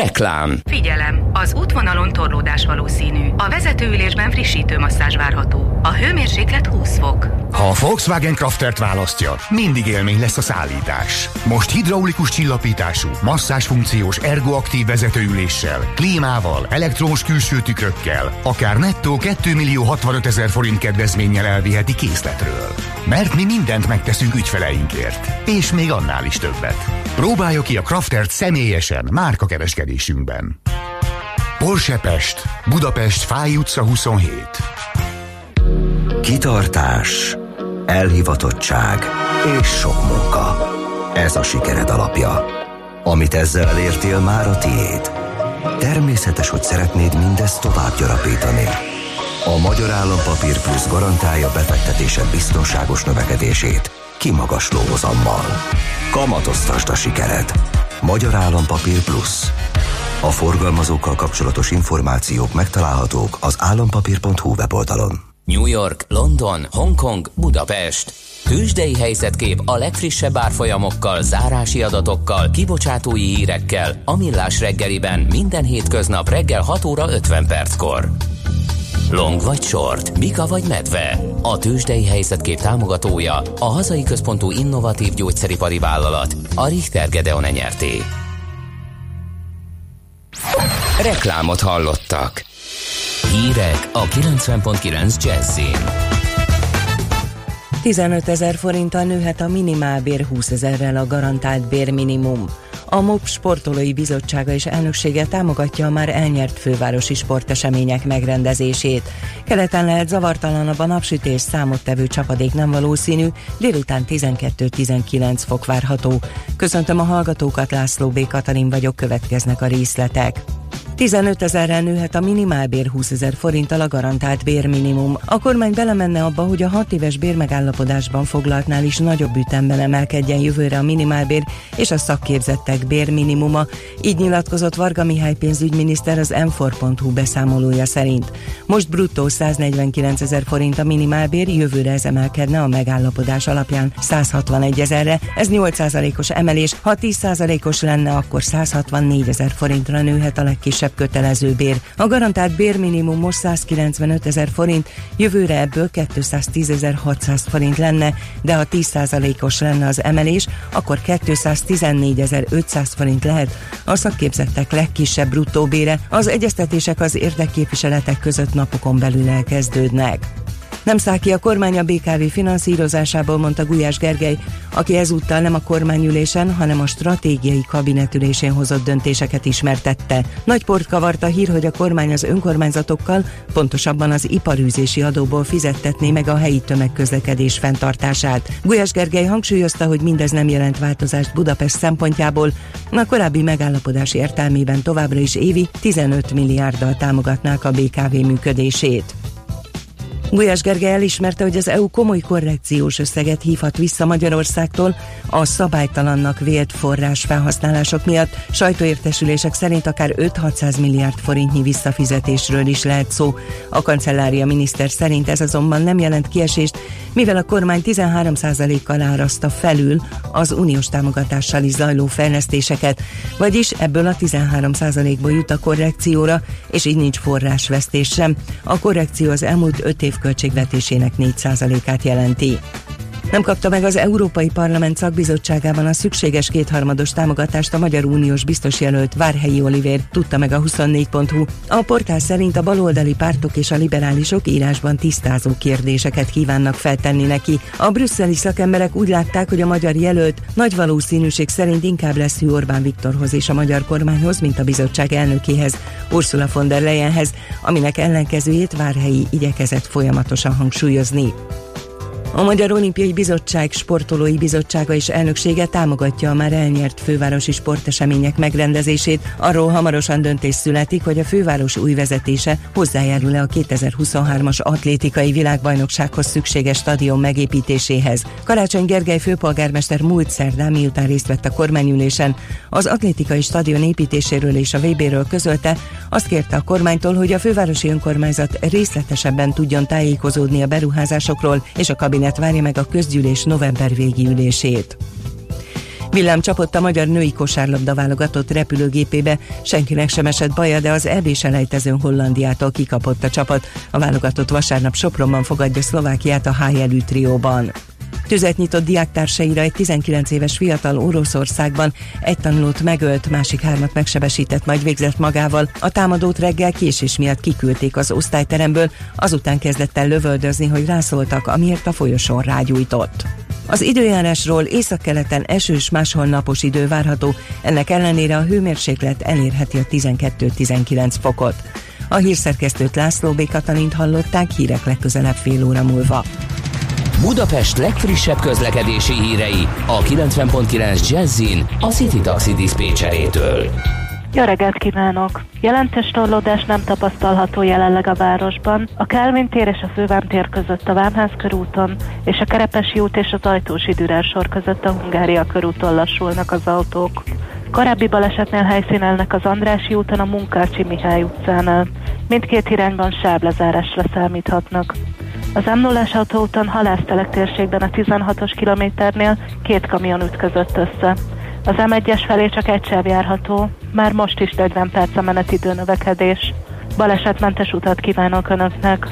Reklám. Figyelem! Az útvonalon torlódás valószínű. A vezetőülésben frissítő masszázs várható. A hőmérséklet húsz fok. Ha a Volkswagen Craftert választja, mindig élmény lesz a szállítás. Most hidraulikus csillapítású, masszázsfunkciós ergoaktív vezetőüléssel, klímával, elektromos külső tükrökkel, akár nettó kétmillió hatvanötezer forint kedvezménnyel elviheti készletről. Mert mi mindent megteszünk ügyfeleinkért. És még annál is többet. Próbálja ki a Craftert személyesen, márkakereskedésben. Porsche Pest, Budapest, Fáy utca huszonhét. Kitartás, elhivatottság és sok munka. Ez a sikered alapja. Amit ezzel elértél, már a tiéd. Természetes, hogy szeretnéd mindezt tovább gyarapítani. A Magyar Állampapír Plusz garantálja befektetésed biztonságos növekedését kimagasló hozammal. Kamatoztasd a sikered. Magyar Állampapír Plusz. A forgalmazókkal kapcsolatos információk megtalálhatók az állampapír pont hu weboldalon. New York, London, Hongkong, Budapest. Tőzsdei helyzetkép a legfrissebb árfolyamokkal, zárási adatokkal, kibocsátói hírekkel a Millás reggeliben minden hétköznap reggel hat óra ötven perckor. Long vagy short, bika vagy medve. A Tőzsdei helyzetkép támogatója a hazai központú innovatív gyógyszeripari vállalat, a Richter Gedeon nyerté. Reklámot hallottak. Hírek a kilencven pont kilenc Jazzin. tizenötezer forinttal nőhet a minimálbér, húszezerrel a garantált bérminimum. A MOP sportolói bizottsága és elnöksége támogatja a már elnyert fővárosi sportesemények megrendezését. Keleten lehet zavartalanabb a napsütés, számottevő csapadék nem valószínű, délután tizenkettő-tizenkilenc fok várható. Köszöntöm a hallgatókat, László B. Katalin vagyok, következnek a részletek. tizenötezerrel nőhet a minimálbér, húszezer forinttal a garantált bérminimum. A kormány belemenne abba, hogy a hat éves bérmegállapodásban foglaltnál is nagyobb ütemben emelkedjen jövőre a minimálbér és a szakképzettek bérminimuma. Így nyilatkozott Varga Mihály pénzügyminiszter az em négy pont hu beszámolója szerint. Most bruttó száznegyvenkilencezer forint a minimálbér, jövőre ez emelkedne a megállapodás alapján száz hatvanegyezerre, ez nyolc százalékos emelés, ha tíz százalékos lenne, akkor száz hatvannégyezer forintra nőhet a legkisebb kötelező bér. A garantált bérminimum most százkilencvenötezer forint, jövőre ebből kétszáztízezer-hatszáz forint lenne, de ha tíz százalékos lenne az emelés, akkor kétszáztizennégyezer-ötszáz forint lehet a szakképzettek legkisebb bruttó bére. Az egyeztetések az érdekképviseletek között napokon belül elkezdődnek. Nem száll ki a kormány a bé ká vé finanszírozásából, mondta Gulyás Gergely, aki ezúttal nem a kormányülésen, hanem a stratégiai kabinetülésén hozott döntéseket ismertette. Nagy port kavart a hír, hogy a kormány az önkormányzatokkal, pontosabban az iparűzési adóból fizettetné meg a helyi tömegközlekedés fenntartását. Gulyás Gergely hangsúlyozta, hogy mindez nem jelent változást Budapest szempontjából, a korábbi megállapodás értelmében továbbra is évi tizenöt milliárddal támogatnák a bé ká vé működését. Gulyás Gergely elismerte, hogy az é u komoly korrekciós összeget hívhat vissza Magyarországtól a szabálytalannak vélt forrásfelhasználások miatt. Sajtóértesülések szerint akár ötszáz-hatszáz milliárd forintnyi visszafizetésről is lehet szó. A kancellária miniszter szerint ez azonban nem jelent kiesést, mivel a kormány tizenhárom százalékkal árazta felül az uniós támogatással is zajló fejlesztéseket, vagyis ebből a tizenhárom százalékból jut a korrekcióra, és így nincs forrásvesztés sem. A korrekció az elmúlt öt év költségvetésének négy százalékát jelenti. Nem kapta meg az Európai Parlament szakbizottságában a szükséges kétharmados támogatást a magyar uniós biztosjelölt Várhelyi Olivér, tudta meg a huszonnégy pont hu. A portál szerint a baloldali pártok és a liberálisok írásban tisztázó kérdéseket kívánnak feltenni neki. A brüsszeli szakemberek úgy látták, hogy a magyar jelölt nagy valószínűség szerint inkább lesz hű Orbán Viktorhoz és a magyar kormányhoz, mint a bizottság elnökéhez, Ursula von der Leyenhez, aminek ellenkezőjét Várhelyi igyekezett folyamatosan hangsúlyozni. A Magyar Olimpiai Bizottság Sportolói Bizottsága és elnöksége támogatja a már elnyert fővárosi sportesemények megrendezését. Arról hamarosan döntés születik, hogy a főváros új vezetése hozzájárul-e a kétezer-huszonhármas atlétikai világbajnoksághoz szükséges stadion megépítéséhez. Karácsony Gergely főpolgármester múlt szerdán, miután részt vett a kormányülésen, az atlétikai stadion építéséről és a vé béről közölte, azt kérte a kormánytól, hogy a fővárosi önkormányzat részletesebben tudjon tájékozódni a beruházásokról, és a kabinet várja meg a közgyűlés november végi ülését. Villám csapott a magyar női kosárlabda válogatott repülőgépébe, senkinek sem esett baja, de az é bé-selejtezőn Hollandiától kikapott a csapat. A válogatott vasárnap Sopronban fogadja Szlovákiát a há el ú trióban. Tüzet nyitott diáktársaira egy tizenkilenc éves fiatal Oroszországban, egy tanulót megölt, másik hármat megsebesített, majd végzett magával. A támadót reggel késés miatt kiküldték az osztályteremből, azután kezdett el lövöldözni, hogy rászóltak, amiért a folyosón rágyújtott. Az időjárásról: északkeleten esős, máshol napos idő várható, ennek ellenére a hőmérséklet elérheti a tizenkettő-tizenkilenc fokot. A hírszerkesztőt, László B. Katalint hallották. Hírek legközelebb fél óra múlva. Budapest legfrissebb közlekedési hírei a kilencven pont kilenc Jazzin a City Taxi diszpécserétől. Jó reggelt kívánok! Jelentős torlódás nem tapasztalható jelenleg a városban. A Kálvin tér és a Fővám tér között a Vámház körúton, és a Kerepesi út és az Ajtósi Dürer sor között a Hungária körúton lassulnak az autók. Korábbi balesetnél helyszínelnek az Andrássy úton a Munkácsi Mihály utcánál. Mindkét irányban sávlezárásra számíthatnak. Az M nullás autóúton Halásztelek térségben a tizenhatos kilométernél két kamion ütközött össze. Az em egyes felé csak egy sáv járható, már most is negyven perc a menetidő növekedés. Balesetmentes utat kívánok Önöknek!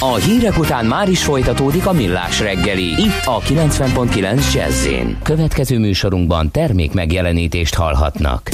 A hírek után már is folytatódik a Millás reggeli, itt a kilencven pont kilenc Jazz-én. Következő műsorunkban termék megjelenítést hallhatnak.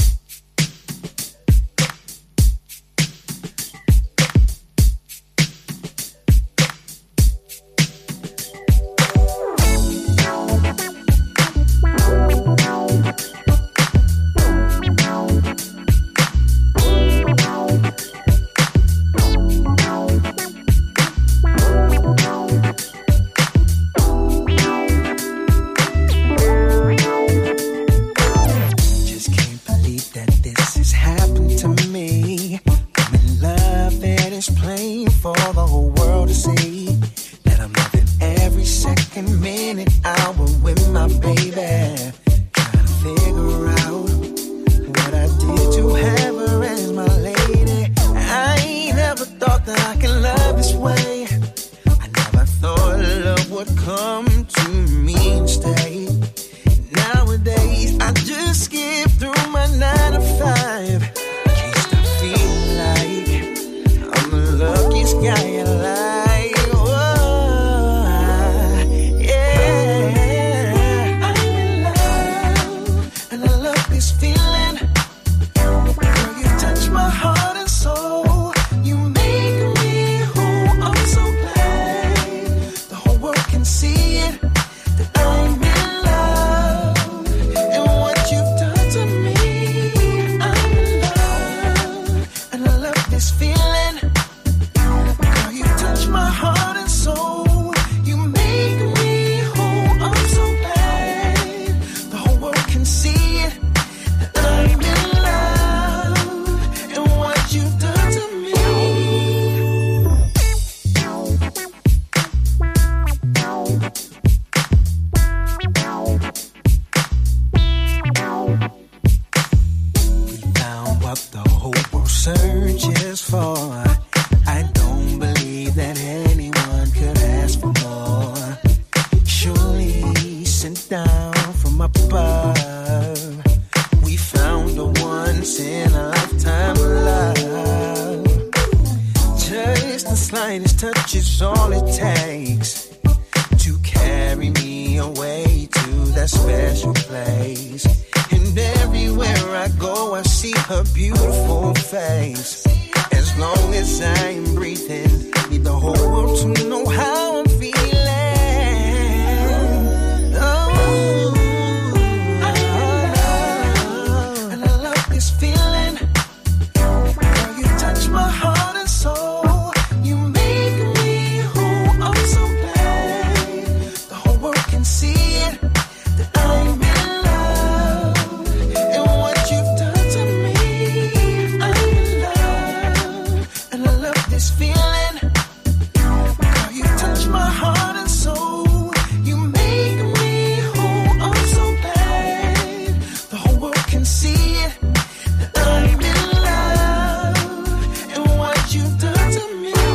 Heart and soul, you make me who I'm so glad. as I am breathing. Need the whole world to know how I'm feeling. Oh, oh, and I love this feeling. Girl, you touch my heart and soul. You make me who I'm so glad. The whole world can see it. That I'm in love. And what you've done to me, I'm in love. And I love this feeling. Girl, you touch my heart and soul. You make me who I'm so glad. The whole world can see it. That I'm in love. And what you've done to me. Oh.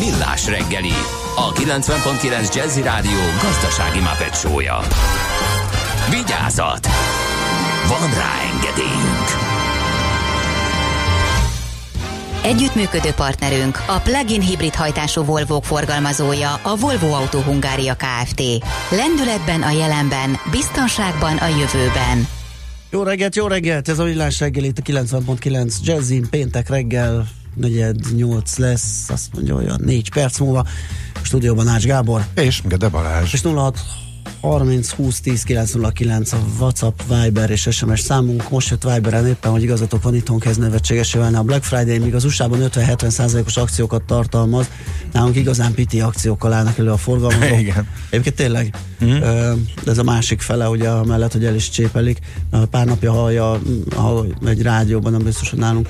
Millás reggeli, a kilencven egész kilenc Jazzy Rádió gazdasági mápet show-ja. Vigyázat! Van rá engedélyünk! Együttműködő partnerünk a plug-in hibrid hajtású Volvo forgalmazója, a Volvo Autó Hungária Kft. Lendületben a jelenben, biztonságban a jövőben. Jó reggelt, jó reggelt! Ez a Millás reggeli, itt a kilencven egész kilenc Jazzy, péntek reggel negyed nyolc lesz, azt mondja olyan négy perc múlva. A stúdióban Ács Gábor. És Gede Balás. És nulla hat harminc húsz tíz kilenc nulla kilenc a WhatsApp, Viber és es em es számunk. Most jött Viberen éppen, hogy igazatok van, itthon kezd nevetségesé válni a Black Friday, míg az u es á-ban ötven-hetven százalékos akciókat tartalmaz, nálunk igazán piti akciókkal állnak elő a forgalmazók. Igen. Egyébként tényleg. Mm-hmm. Ez a másik fele, ugye, mellett, hogy el is csépelik. Pár napja hallja, hallja egy rádióban, nem biztos, hogy nálunk,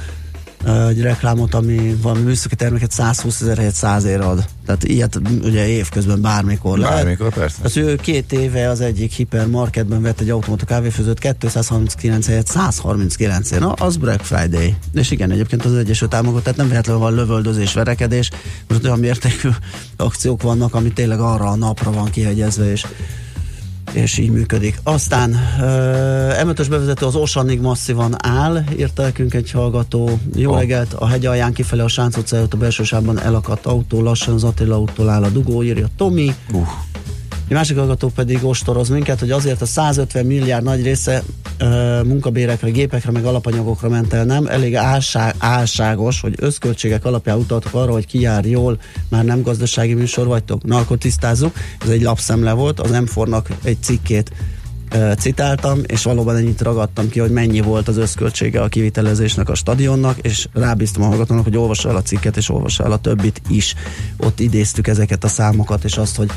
egy reklámot, ami valami műszaki terméket száz húsz ezer hétszázért ad. Tehát ilyet ugye évközben bármikor lehet. Bármikor, persze. Az ő két éve az egyik hipermarketben vett egy automata kávéfőzőt kétszázharminckilenc helyett százharminckilencért. Na, az Black Friday. És igen, egyébként az Egyesült Államok, tehát nem véletlenül van lövöldözés, verekedés. Most olyan mértékű akciók vannak, ami tényleg arra a napra van kihegyezve, és és így működik. Aztán uh, em ötös bevezető az Osanig masszívan áll, írta nekünk egy hallgató. Jó oh. reggelt, a hegy alján kifelé a Sánc utca előtt a belső sávban elakadt autó, lassan az Attila úttól áll a dugó, írja Tomi. Uh. Egy másik hallgató pedig ostoroz minket, hogy azért a százötven milliárd nagy része uh, munkabérekre, gépekre, meg alapanyagokra ment el, nem? Elég álság, álságos, hogy összköltségek alapján utaltak arra, hogy ki jár jól, már nem gazdasági műsor vagytok. Na, akkor tisztázzuk, ez egy lapszemle volt, az em négy pont hú-nak egy cikkét uh, citáltam, és valóban ennyit ragadtam ki, hogy mennyi volt az összköltsége a kivitelezésnek a stadionnak, és rábíztam a hallgatónak, hogy olvassa el a cikket, és olvassa el a többit is. Ott idéztük ezeket a számokat, és azt, hogy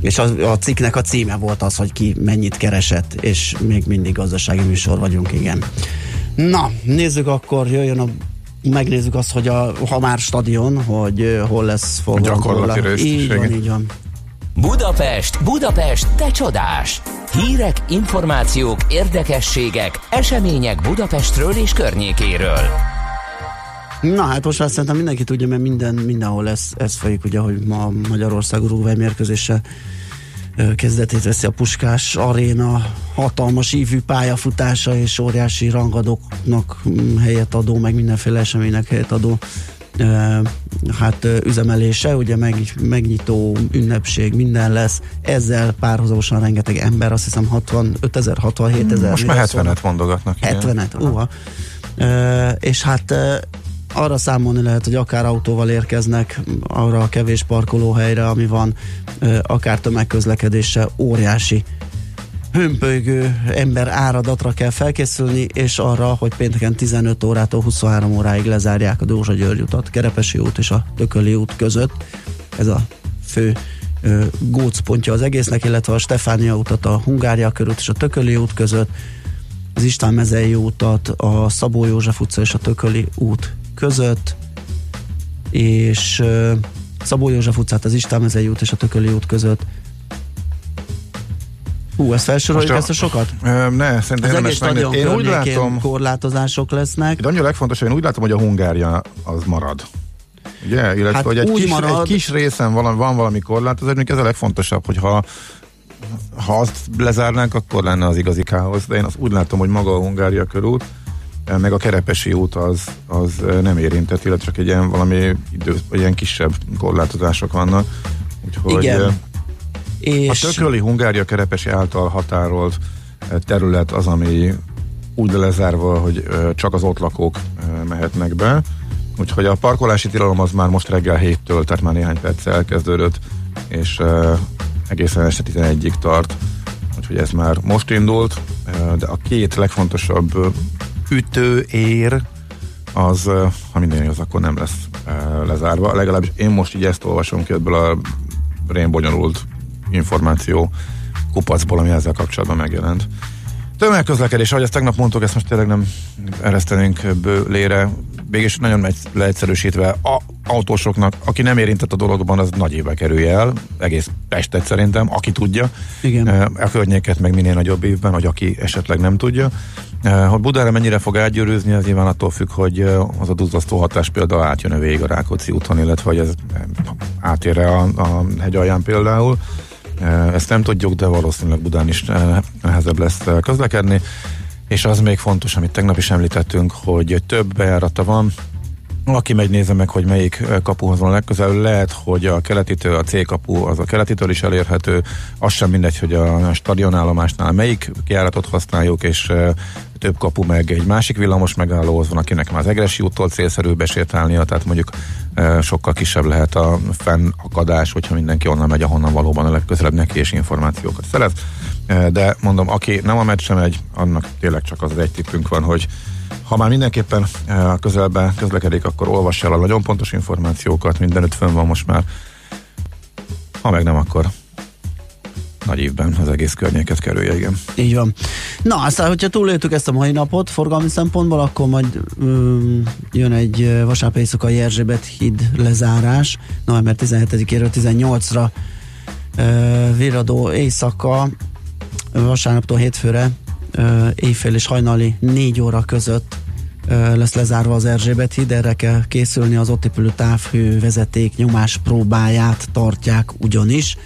és a, a cikknek a címe volt az, hogy ki mennyit keresett, és még mindig gazdasági műsor vagyunk, igen. Na, nézzük akkor, jöjjön a megnézzük azt, hogy a, ha már stadion, hogy hol lesz forgalom. Így van, így van. Budapest, Budapest, te csodás! Hírek, információk, érdekességek, események Budapestről és környékéről. Na hát most azt szerintem mindenki tudja, mert minden, mindenhol ez, ez folyik, ugye, hogy ma Magyarország Uruguay mérkőzése kezdetét veszi a Puskás Aréna hatalmas ívű pályafutása és óriási rangadóknak helyet adó, meg mindenféle eseménynek helyet adó hát üzemelése, ugye meg, megnyitó ünnepség, minden lesz. Ezzel párhuzamosan rengeteg ember, azt hiszem hatvanöt ezer, hatvanhét ezer. Most már hetvenet mondogatnak. hetvenet, uha. És hát arra számolni lehet, hogy akár autóval érkeznek arra a kevés parkolóhelyre, ami van, akár tömegközlekedése, óriási hömpölygő ember áradatra kell felkészülni, és arra, hogy pénteken tizenöt órától huszonhárom óráig lezárják a Dózsa-György utat, Kerepesi út és a Tököli út között. Ez a fő gócpontja az egésznek, illetve a Stefánia utat, a Hungária körút és a Tököli út között. az István-mezei útat, a Szabó-József utca és a Tököli út között, és Szabó-József utcát, az István-mezei út és a Tököli út között. Hú, ezt felsoroljuk, ezt a sokat? Ö, ne, szerintem érdemes megnézni. Én úgy látom, korlátozások lesznek. De annyi a legfontosabb, én úgy látom, hogy a Hungária az marad. Ugye? Illetve, hát hogy egy kis, egy kis részen valami, van valami korlátozás, ez a legfontosabb, hogy ha ha azt lezárnánk, akkor lenne az igazi káosz, de én azt úgy látom, hogy maga a Hungária körút, meg a Kerepesi út az, az nem érintett, illetve csak egy ilyen valami idő, ilyen kisebb korlátozások vannak. Úgyhogy igen. És a Tököli Hungária Kerepesi által határolt terület az, ami úgy lezárva, hogy csak az ott lakók mehetnek be. Úgyhogy a parkolási tilalom az már most reggel héttől, tehát már néhány perc elkezdődött, és egészen este tizenegyig tart. Úgyhogy ez már most indult, de a két legfontosabb ütőér az, ha minden igaz, akkor nem lesz lezárva. Legalábbis én most így ezt olvasom ki ebből a rén bonyolult információ kupacból, ami ezzel kapcsolatban megjelent. Tömegközlekedés, ahogy ezt tegnap mondtuk, ezt most tényleg nem eresztenünk bőlére. Mégis nagyon leegyszerűsítve, a autósoknak, aki nem érintett a dologban, az nagy évbe kerülje el, egész Pestet szerintem, aki tudja. Igen. A környéket meg minél nagyobb évben, vagy aki esetleg nem tudja. Hogy Budára mennyire fog átgyűrűzni, az nyilván attól függ, hogy az a duzzasztó hatás például átjön-e végig a Rákóczi úton, illetve hogy ez átérre a, a hegy alján például. Ezt nem tudjuk, de valószínűleg Budán is nehezebb lesz közlekedni. És az még fontos, amit tegnap is említettünk, hogy több bejárata van. Aki megy, nézze meg, hogy melyik kapuhoz van legközelebb. Lehet, hogy a keletitől, a C kapu az a keletitől is elérhető. Az sem mindegy, hogy a stadionállomásnál melyik kijáratot használjuk, és több kapu meg egy másik villamos megállóhoz van, akinek már az Egressy úttól célszerű besétálnia, tehát mondjuk sokkal kisebb lehet a fennakadás, hogyha mindenki onnan megy, ahonnan valóban a legközelebb neki, és információkat szeret. De mondom, aki nem a meccse megy, annak tényleg csak az egy tippünk van, hogy ha már mindenképpen a közelben közlekedik, akkor olvass el a nagyon pontos információkat, mindenütt fönn van most már. Ha meg nem, akkor nagy évben az egész környéket kerülje, igen. Így van. Na, aztán, hogyha túléltük ezt a mai napot forgalmi szempontból, akkor majd um, jön egy vasárnap éjszakai Erzsébet híd lezárás, november tizenhetedikéről tizennyolcra uh, virradó éjszaka, vasárnaptól hétfőre uh, éjfél és hajnali négy óra között uh, lesz lezárva az Erzsébet híd, erre kell készülni, az ott épülő távhővezeték nyomás próbáját tartják ugyanis.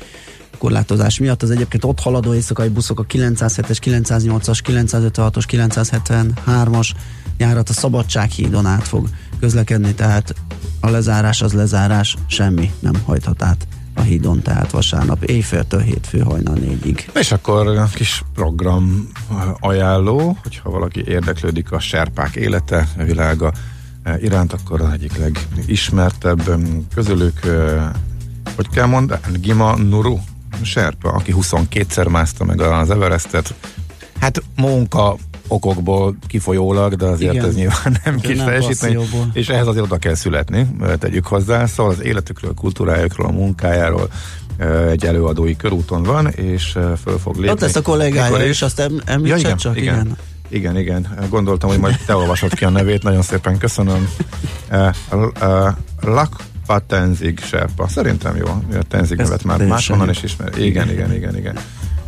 Korlátozás miatt az egyébként ott haladó éjszakai buszok, a kilencszázhetes, kilencszáznyolcas, kilencszázötvenhatos, kilencszázhetvenhármas járat a Szabadsághídon át fog közlekedni, tehát a lezárás az lezárás, semmi nem hajthat át a hídon, tehát vasárnap éjféltől hétfő hajnal négyig. És akkor kis program ajánló, hogyha valaki érdeklődik a serpák élete, világa iránt, akkor az egyik legismertebb közülük, hogy kell mondani, Gima Nuru serpa, aki huszonkétszer mászta meg az Everestet. Hát munka okokból kifolyólag, de azért igen, ez nyilván nem kis teljesítmény, és ehhez azért oda kell születni, tegyük hozzá. Szóval az életükről, kultúrájukról, a munkájáról egy előadói körúton van, és föl fog lépni. Ott lesz a kollégája, és azt említse, ja, igen, csak, igen. igen. Igen, igen. Gondoltam, hogy majd te olvasod ki a nevét, nagyon szépen köszönöm. Lak a Tenzig serpa. Szerintem jó. A Tenzig nevet már máshonnan is ismer. Igen, igen, igen, igen.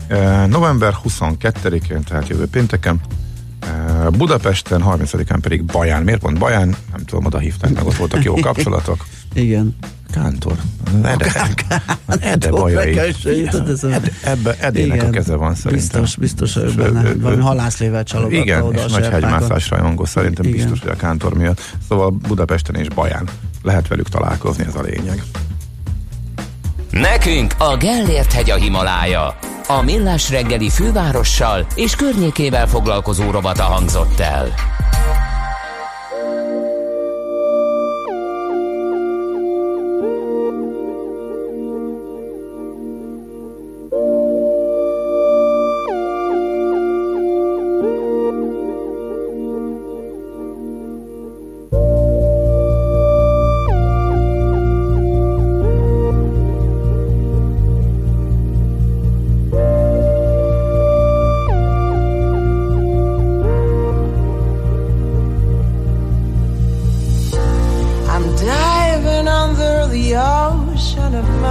E, november huszonkettedikén, tehát jövő pénteken, e, Budapesten, harmincadikán pedig Baján. Miért pont Baján? Nem tudom, oda hívták meg, ott voltak jó kapcsolatok. Igen. Kántor. Ede Bajai. Edének a keze van szerintem. Biztos, biztos, ő benne. Valami halászlével csalogatta oda a serpákat. Igen, és nagy hegymászás rajongó szerintem biztos, hogy a Kántor miatt. Szóval Budapesten és Baján lehet velük találkozni, ez a lényeg. Nekünk a Gellért-hegy a Himalája. A Millás reggeli fővárossal és környékével foglalkozó rovata hangzott el.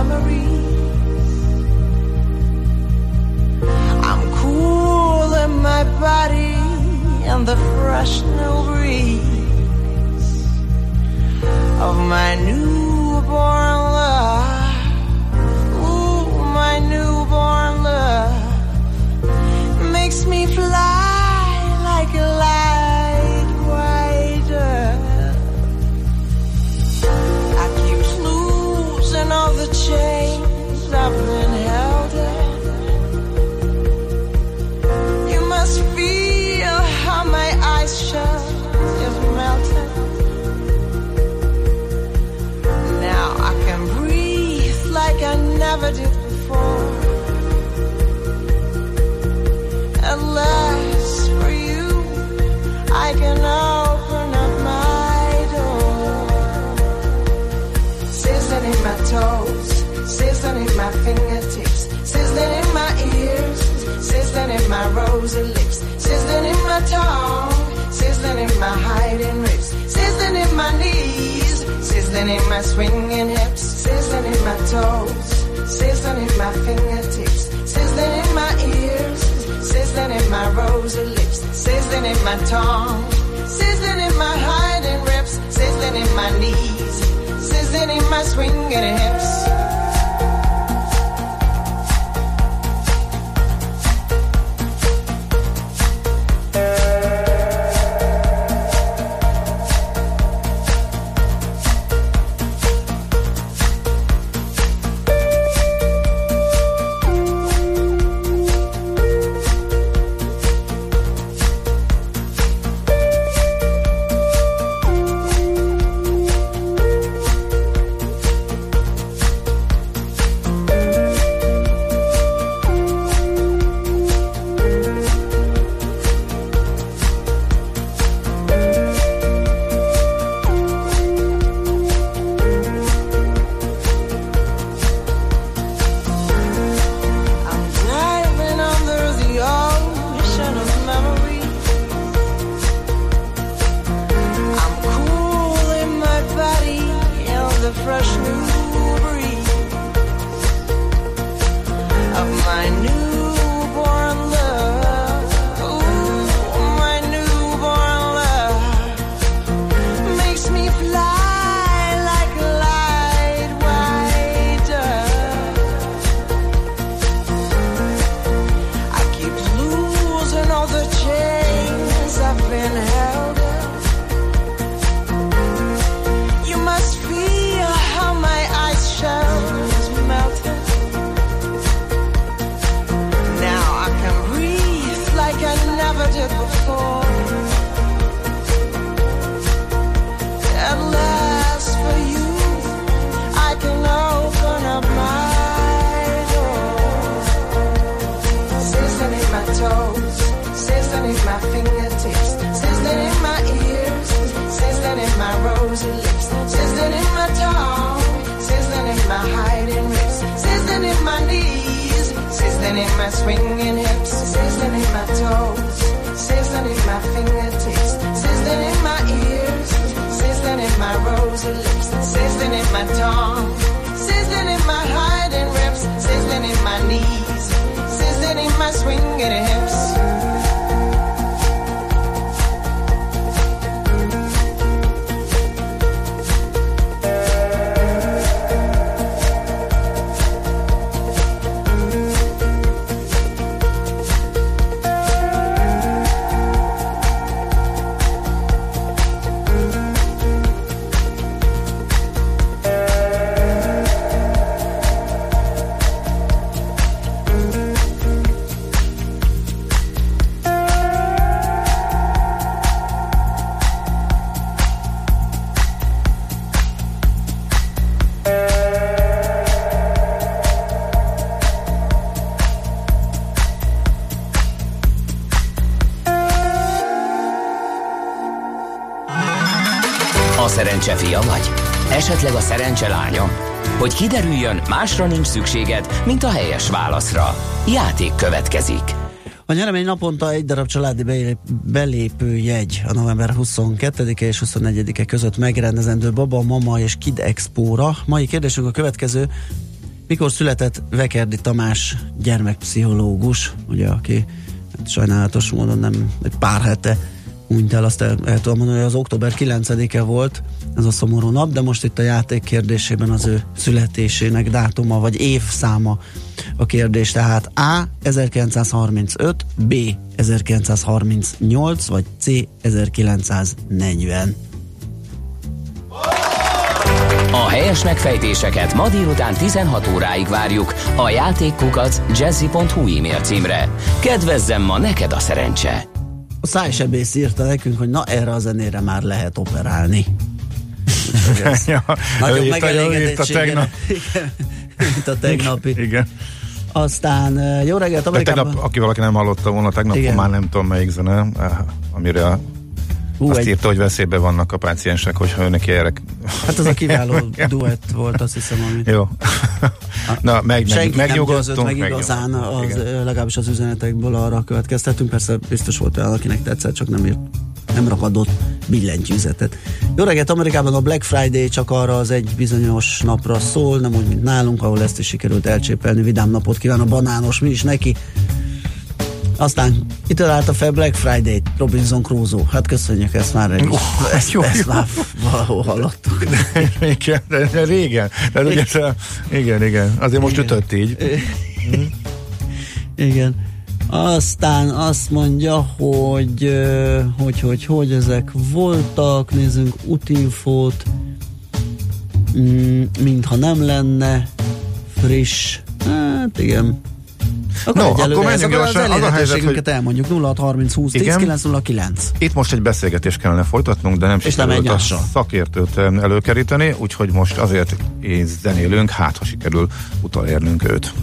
memories. I'm cool in my body and the fresh new breeze of my newborn love. Ooh, my newborn love makes me fly like a light white dove. I keep losing all the chains I've been held in. You must feel how my eyes shut is melting. Now I can breathe like I never did before. At last, for you, I can open up my door. Sizzling in my toes, sizzling in my fingertips, sizzling in my ears, sizzling in my rosy lips, sizzling in my tongue, sizzling in my hiding ribs, sizzling in my knees, sizzling in my swinging hips, sizzling in my toes, sizzling in my fingertips, sizzling in my ears, sizzling in my rosy lips, sizzling in my tongue, sizzling in my hiding ribs, sizzling in my knees, sizzling in my swinging hips. Szerencse fia vagy? Esetleg a szerencse lánya? Hogy kiderüljön, másra nincs szükséged, mint a helyes válaszra. Játék következik. A nyeremény naponta egy darab családi belépőjegy a november huszonkettedike és huszonegyedike között megrendezendő Baba, Mama és Kid Expo-ra. Mai kérdésünk a következő. Mikor született Vekerdi Tamás gyermekpszichológus, ugye, aki hát sajnálatos módon nem egy pár hete úgy el, azt el, el tudom mondani, hogy az október kilencedike volt ez a szomorú nap, de most itt a játék kérdésében az ő születésének dátuma vagy évszáma a kérdés, tehát A. ezerkilencszázharmincöt, B. ezerkilencszázharmincnyolc vagy C. ezerkilencszáznegyven. A helyes megfejtéseket ma délután tizenhat óráig várjuk a játékkukac jazzy pont hu e-mail címre. Kedvezzem ma neked a szerencse! A szájsebész írta nekünk, hogy na erre a zenére már lehet operálni. Ja, nagyon megelégedettségére. Itt a tegnapi. Igen. Aztán jó reggelt Amerikában. Tegnap, aki valaki nem hallotta volna, tegnap igen. Már nem tudom melyik zene, amire a Hú, azt egy... írta, hogy veszélyben vannak a páciensek, hogyha önnek érek. Hát az a kiváló duett volt, azt hiszem, amit... Jó. Na, meg, senki meg, nem győzött meg igazán, az, legalábbis az üzenetekből arra következtetünk. Persze biztos volt olyan, akinek tetszett, csak nem írt, nem rakadott billentyűzetet. Jó reggelt, Amerikában a Black Friday csak arra az egy bizonyos napra szól, nem úgy, mint nálunk, ahol ezt is sikerült elcsépelni. Vidám napot kíván a banános, mi is neki. Aztán kitalálta fel Black Friday-t Robinson Crusoe. Hát köszönjük, ezt már egy oh, ezt, jó, ezt jó. Már valahol hallottuk. Igen, régen. Igen, igen. Azért most ütött így. Igen. Aztán azt mondja, hogy hogy, hogy, hogy ezek voltak, nézzünk útinfót, mintha nem lenne friss. Hát igen. Akkor no, egyelőre akkor ezzel az elérhetőségünket elmondjuk. nulla hat harminc húsz tíz kilenc nulla kilenc. Itt most egy beszélgetést kellene folytatnunk, de nem sikerült a szakértőt előkeríteni, úgyhogy most azért zenélünk, hát ha sikerül utolérnünk őt.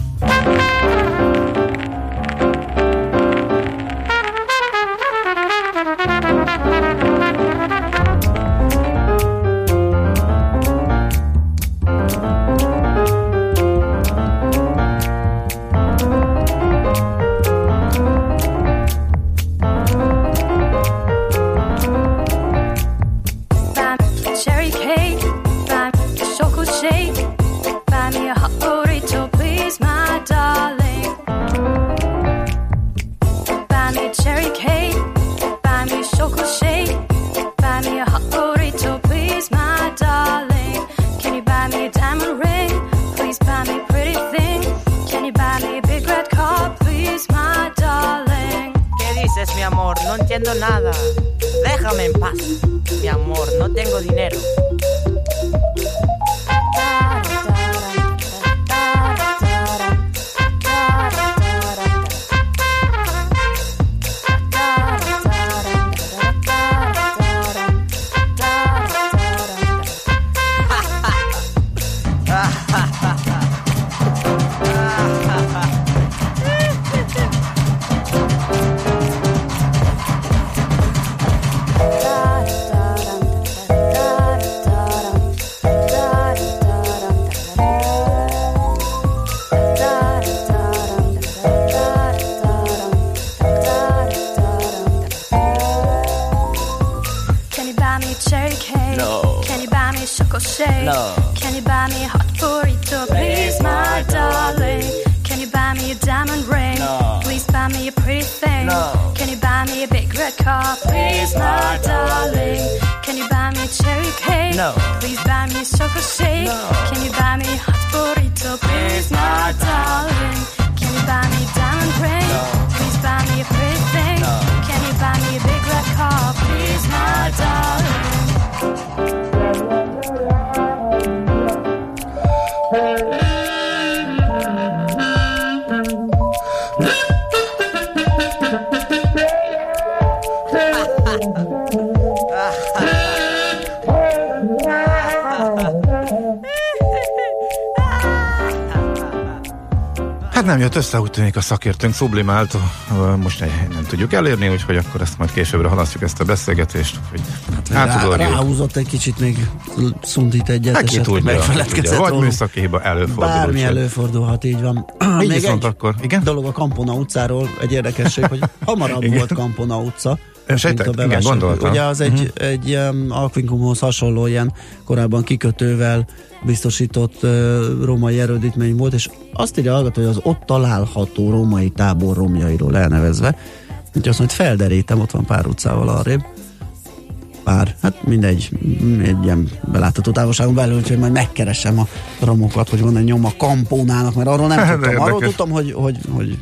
Nem jött össze, úgy tűnik a szakértőnk szublimált, most nem tudjuk elérni, úgyhogy akkor ezt majd későbbre halasztjuk ezt a beszélgetést. Hát, hát rá, ráhúzott egy kicsit, még szundít egyet, hát, esetleg megfeledkezett. Vagy műszaki hiba előfordul. Bármi úgy, előfordulhat, így van. Még egy akkor. Igen? Dolog a Kampona utcáról, egy érdekesség, hogy hamarabb igen. Volt Kampona utca, Sejtett, igen, gondoltam. Ugye az egy, uh-huh. egy ilyen alkvinkumhoz hasonló ilyen korábban kikötővel biztosított uh, római erődítmény volt, és azt írja hallgató, hogy az ott található római tábor romjairól elnevezve. Úgyhogy azt mondja, felderítem, ott van pár utcával arrébb. Pár, hát mindegy, egy ilyen belátható távolságon belül, úgyhogy majd megkeresem a romokat, hogy van egy nyom a Kampónának, mert arról nem hát, tudtam. Arról tudtam, hogy, hogy, hogy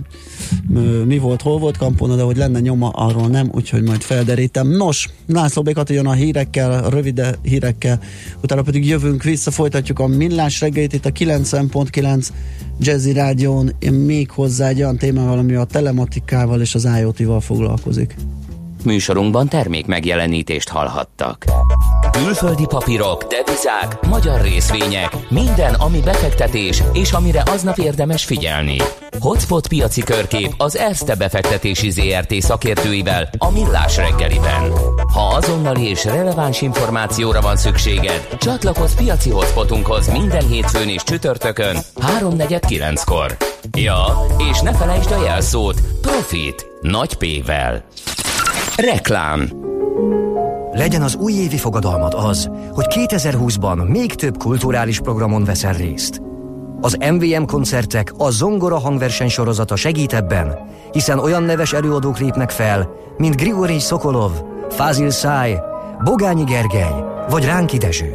mi volt, hol volt Kampóna, de hogy lenne nyoma, arról nem, úgyhogy majd felderítem. Nos, László Békat jön a hírekkel, rövide hírekkel, utána pedig jövünk vissza, folytatjuk a Millás reggelit itt a kilencven egész kilenc Jazzy Rádión, még hozzá egy olyan témával, ami a telematikával és az IoT-val foglalkozik. Műsorunkban termék megjelenítést hallhattak. Külföldi papírok, devizák, magyar részvények, minden, ami befektetés és amire aznap érdemes figyelni. Hotspot piaci körkép az Erste befektetési zé er té szakértőivel a Millás reggeliben. Ha azonnali és releváns információra van szükséged, csatlakozz piaci hotspotunkhoz minden hétfőn és csütörtökön három negyvenkilenckor. Ja, és ne felejtsd a jelszót, Profit, nagy P-vel. Reklám. Legyen az újévi fogadalmad az, hogy kétezer-húszban még több kulturális programon veszel részt. Az em vé em koncertek, a zongora hangverseny sorozata segít ebben, hiszen olyan neves előadók lépnek fel, mint Grigorij Szokolov, Fázil Száj, Bogányi Gergely vagy Ránki Dezső.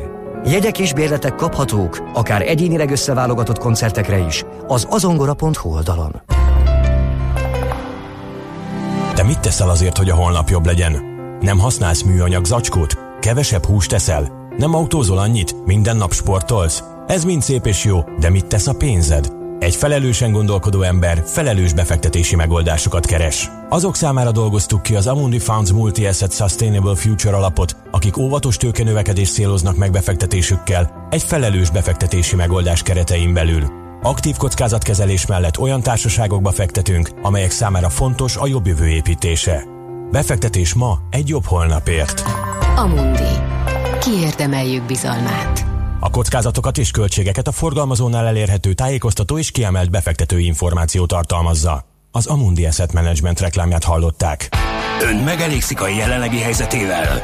Jegyek és bérletek kaphatók, akár egyénileg összeválogatott koncertekre is, az azongora pont hu oldalon. Te mit teszel azért, hogy a holnap jobb legyen? Nem használsz műanyag zacskót? Kevesebb húst eszel? Nem autózol annyit? Minden nap sportolsz? Ez mind szép és jó, de mit tesz a pénzed? Egy felelősen gondolkodó ember felelős befektetési megoldásokat keres. Azok számára dolgoztuk ki az Amundi Funds Multi-Asset Sustainable Future alapot, akik óvatos tőkenövekedést céloznak meg befektetésükkel egy felelős befektetési megoldás keretein belül. Aktív kockázatkezelés mellett olyan társaságokba fektetünk, amelyek számára fontos a jobb jövő építése. Befektetés ma egy jobb holnapért. Amundi. Kiérdemeljük bizalmát. A kockázatokat és költségeket a forgalmazónál elérhető tájékoztató és kiemelt befektetői információ tartalmazza. Az Amundi Asset Management reklámját hallották. Ön megelégszik a jelenlegi helyzetével?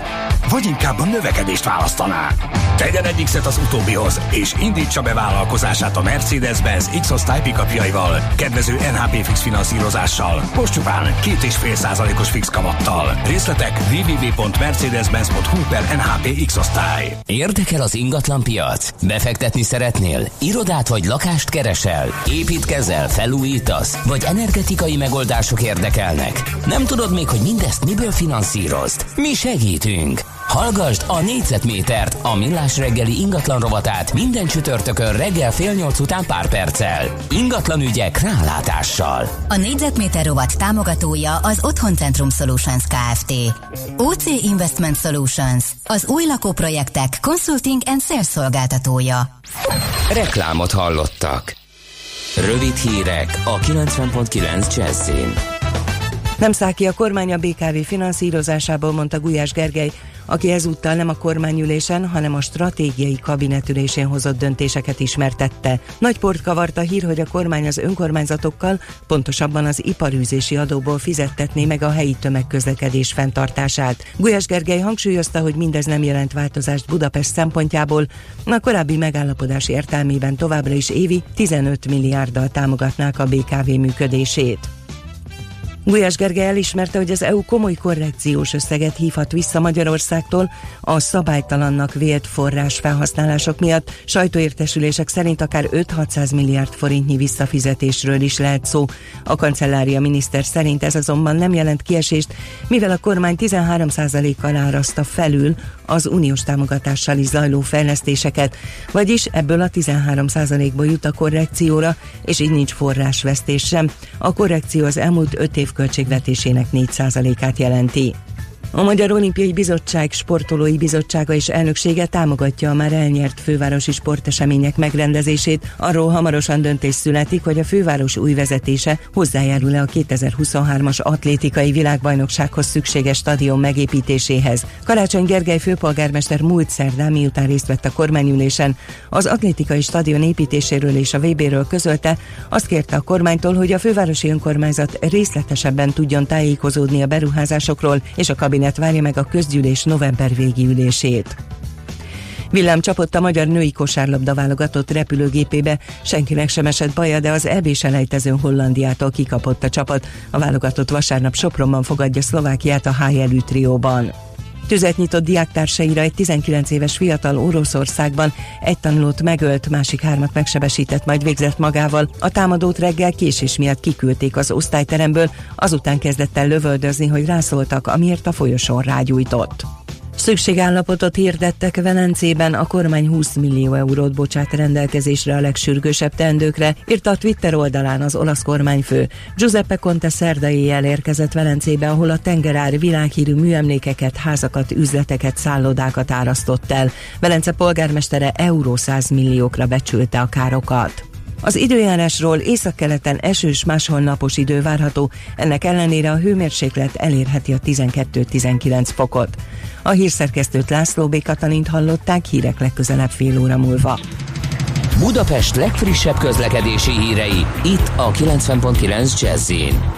Vagy inkább a növekedést választaná? Tegyen egy X-et az utóbbihoz, és indítsa be vállalkozását a Mercedes-Benz X-osztály pikapjaival, kedvező en há pé fix finanszírozással, most csupán két egész öt százalékos fix kamattal. Részletek double-u double-u double-u pont mercedes benz pont hu per en há pé X-osztály. Érdekel az ingatlanpiac? Befektetni szeretnél? Irodát vagy lakást keresel? Építkezel, felújítasz? Vagy energetikai megoldások érdekelnek? Nem tudod még, hogy mindezt miből finanszírozd? Mi segítünk! Hallgasd a négyzetmétert, a Millás reggeli ingatlan rovatát minden csütörtökön reggel fél nyolc után pár perccel. Ingatlan ügyek rálátással. A négyzetméter rovat támogatója az Otthoncentrum Solutions Kft. o cé Investment Solutions, az új lakóprojektek consulting and sales szolgáltatója. Reklámot hallottak. Rövid hírek a kilencven egész kilenc Jazzin. Nem száll ki a kormány a bé ká vé finanszírozásából, mondta Gulyás Gergely, aki ezúttal nem a kormányülésen, hanem a stratégiai kabinetülésén hozott döntéseket ismertette. Nagy port kavart a hír, hogy a kormány az önkormányzatokkal, pontosabban az iparűzési adóból fizettetné meg a helyi tömegközlekedés fenntartását. Gulyás Gergely hangsúlyozta, hogy mindez nem jelent változást Budapest szempontjából, a korábbi megállapodás értelmében továbbra is évi tizenöt milliárddal támogatnák a bé ká vé működését. Gulyás Gergely elismerte, hogy az é u komoly korrekciós összeget hívhat vissza Magyarországtól a szabálytalannak vélt forrásfelhasználások miatt. Sajtóértesülések szerint akár ötszáz-hatszáz milliárd forintnyi visszafizetésről is lehet szó. A kancellária miniszter szerint ez azonban nem jelent kiesést, mivel a kormány tizenhárom százalékkal áraszta felül az uniós támogatással is zajló fejlesztéseket, vagyis ebből a tizenhárom százalékból jut a korrekcióra, és így nincs forrásvesztés sem. A korrekció az elmúlt öt év költségvetésének négy százalékát jelenti. A Magyar Olimpiai Bizottság Sportolói Bizottsága és elnöksége támogatja a már elnyert fővárosi sportesemények megrendezését. Arról hamarosan döntés születik, hogy a főváros új vezetése hozzájárul-e a kétezer-huszonhármas atlétikai világbajnoksághoz szükséges stadion megépítéséhez. Karácsony Gergely főpolgármester múlt szerdán, miután részt vett a kormányülésen, az atlétikai stadion építéséről és a vé béről közölte, azt kérte a kormánytól, hogy a fővárosi önkormányzat részletesebben tudjon tájékozódni a beruházásokról és a kabinet várja meg a közgyűlés november végi ülését. Villám csapott a magyar női kosárlabda válogatott repülőgépébe, senkinek sem esett baja, de az é bé-selejtezőn Hollandiától kikapott a csapat. A válogatott vasárnap Sopronban fogadja Szlovákiát a há el ú trióban. Tüzet nyitott diáktársaira egy tizenkilenc éves fiatal Oroszországban, egy tanulót megölt, másik hármat megsebesített, majd végzett magával. A támadót reggel késés miatt kiküldték az osztályteremből, azután kezdett el lövöldözni, hogy rászóltak, amiért a folyosón rágyújtott. Szükségállapotot hirdettek Velencében, a kormány húsz millió eurót bocsát rendelkezésre a legsürgősebb teendőkre, írta a Twitter oldalán az olasz kormányfő. Giuseppe Conte szerda éjjel érkezett Velencébe, ahol a tengerár világhírű műemlékeket, házakat, üzleteket, szállodákat árasztott el. Velence polgármestere euró száz milliókra becsülte a károkat. Az időjárásról: északkeleten esős, máshol napos idő várható, ennek ellenére a hőmérséklet elérheti a tizenkettő-tizenkilenc fokot. A hírszerkesztőt, László B. Katalint hallották, hírek legközelebb fél óra múlva. Budapest legfrissebb közlekedési hírei, itt a kilencven egész kilenc Jazz-in.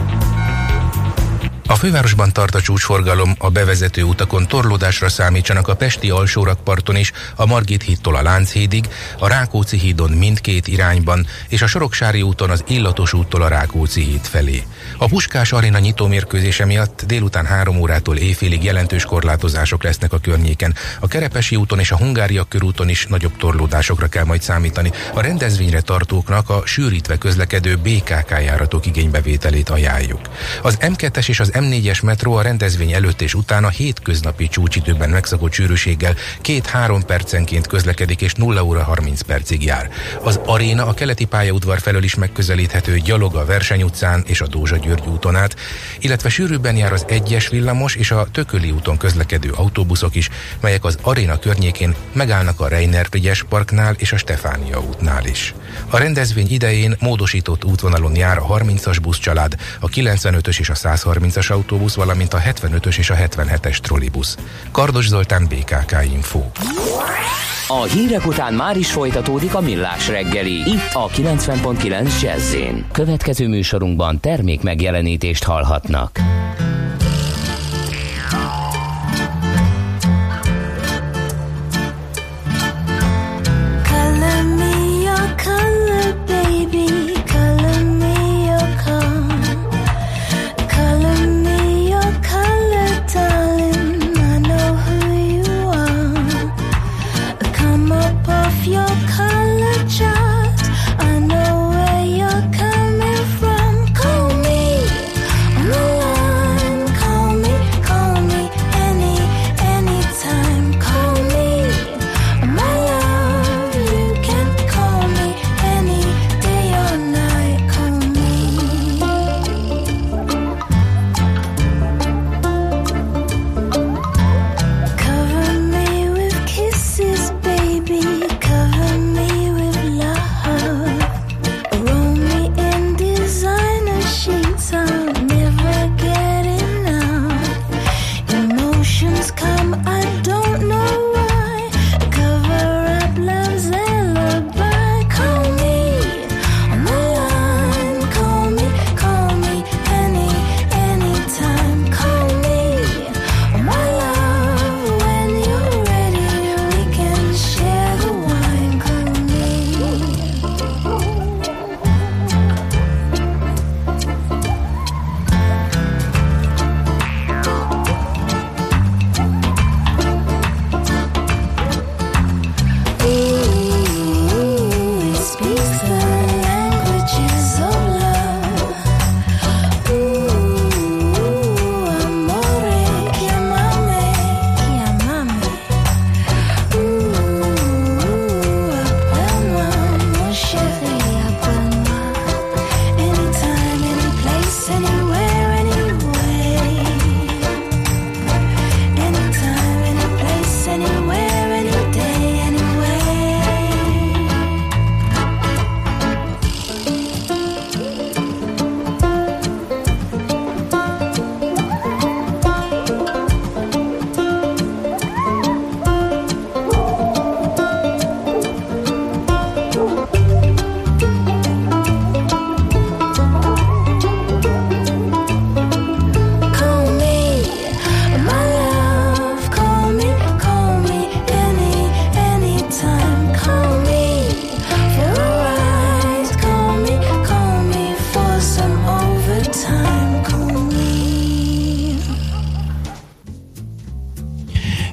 A fővárosban tart a csúcsforgalom, a bevezető utakon torlódásra számítsanak a pesti Alsórakparton is, a Margit hídtól a Lánchídig, a Rákóczi hídon mindkét irányban, és a Soroksári úton az Illatos úttól a Rákóczi híd felé. A Puskás Aréna nyitómérkőzése miatt délután három órától éjfélig jelentős korlátozások lesznek a környéken. A Kerepesi úton és a Hungária körúton is nagyobb torlódásokra kell majd számítani. A rendezvényre tartóknak a sűrítve közlekedő bé ká ká járatok igénybevételét ajánljuk. Az em kettes és az em négyes metró a rendezvény előtt és után a hétköznapi csúcsidőben megszakott sűrűséggel két-három percenként közlekedik, és nulla óra harminc percig jár. Az aréna a keleti pályaudvar felől is megközelíthető, gyalog a Verseny utcán és a Dózsa György úton át, illetve sűrűbben jár az egyes villamos és a Tököli úton közlekedő autóbuszok is, melyek az aréna környékén megállnak a Reiner-Frigyes parknál és a Stefánia útnál is. A rendezvény idején módosított útvonalon jár a harmincas buszcsalád, a kilencvenötös és a százharmincas autóbusz, valamint a hetvenötös és a hetvenhetes trollibusz. Kardos Zoltán, bé ká ká Info. A hírek után már is folytatódik a Millás reggeli, itt a kilencven egész kilenc Jazz-en. Következő műsorunkban termék megjelenítést hallhatnak. Love.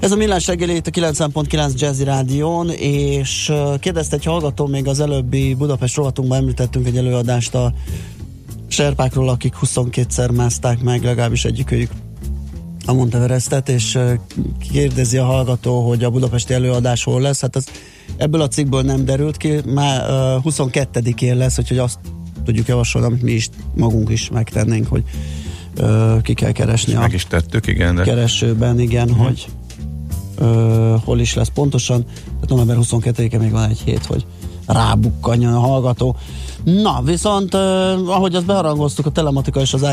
Ez a Millás reggeli itt a kilencven egész kilenc Jazzy Rádión, és kérdezte egy hallgató, még az előbbi Budapest rovatunkban említettünk egy előadást a serpákról, akik huszonkétszer mászták meg, legalábbis egyikőjük a Monteverestet, és kérdezi a hallgató, hogy a budapesti előadás hol lesz. Hát ez ebből a cikkből nem derült ki, már huszonkettedikén lesz, úgyhogy azt tudjuk javasolni, amit mi is magunk is megtennénk, hogy uh, ki kell keresni. Meg is tettük, igen. De... keresőben, igen, uh-huh. hogy uh, hol is lesz pontosan. Tehát november huszonkettedike még van egy hét, hogy rábukkanjon a hallgató. Na, viszont uh, ahogy azt beharangoztuk, a telematika és az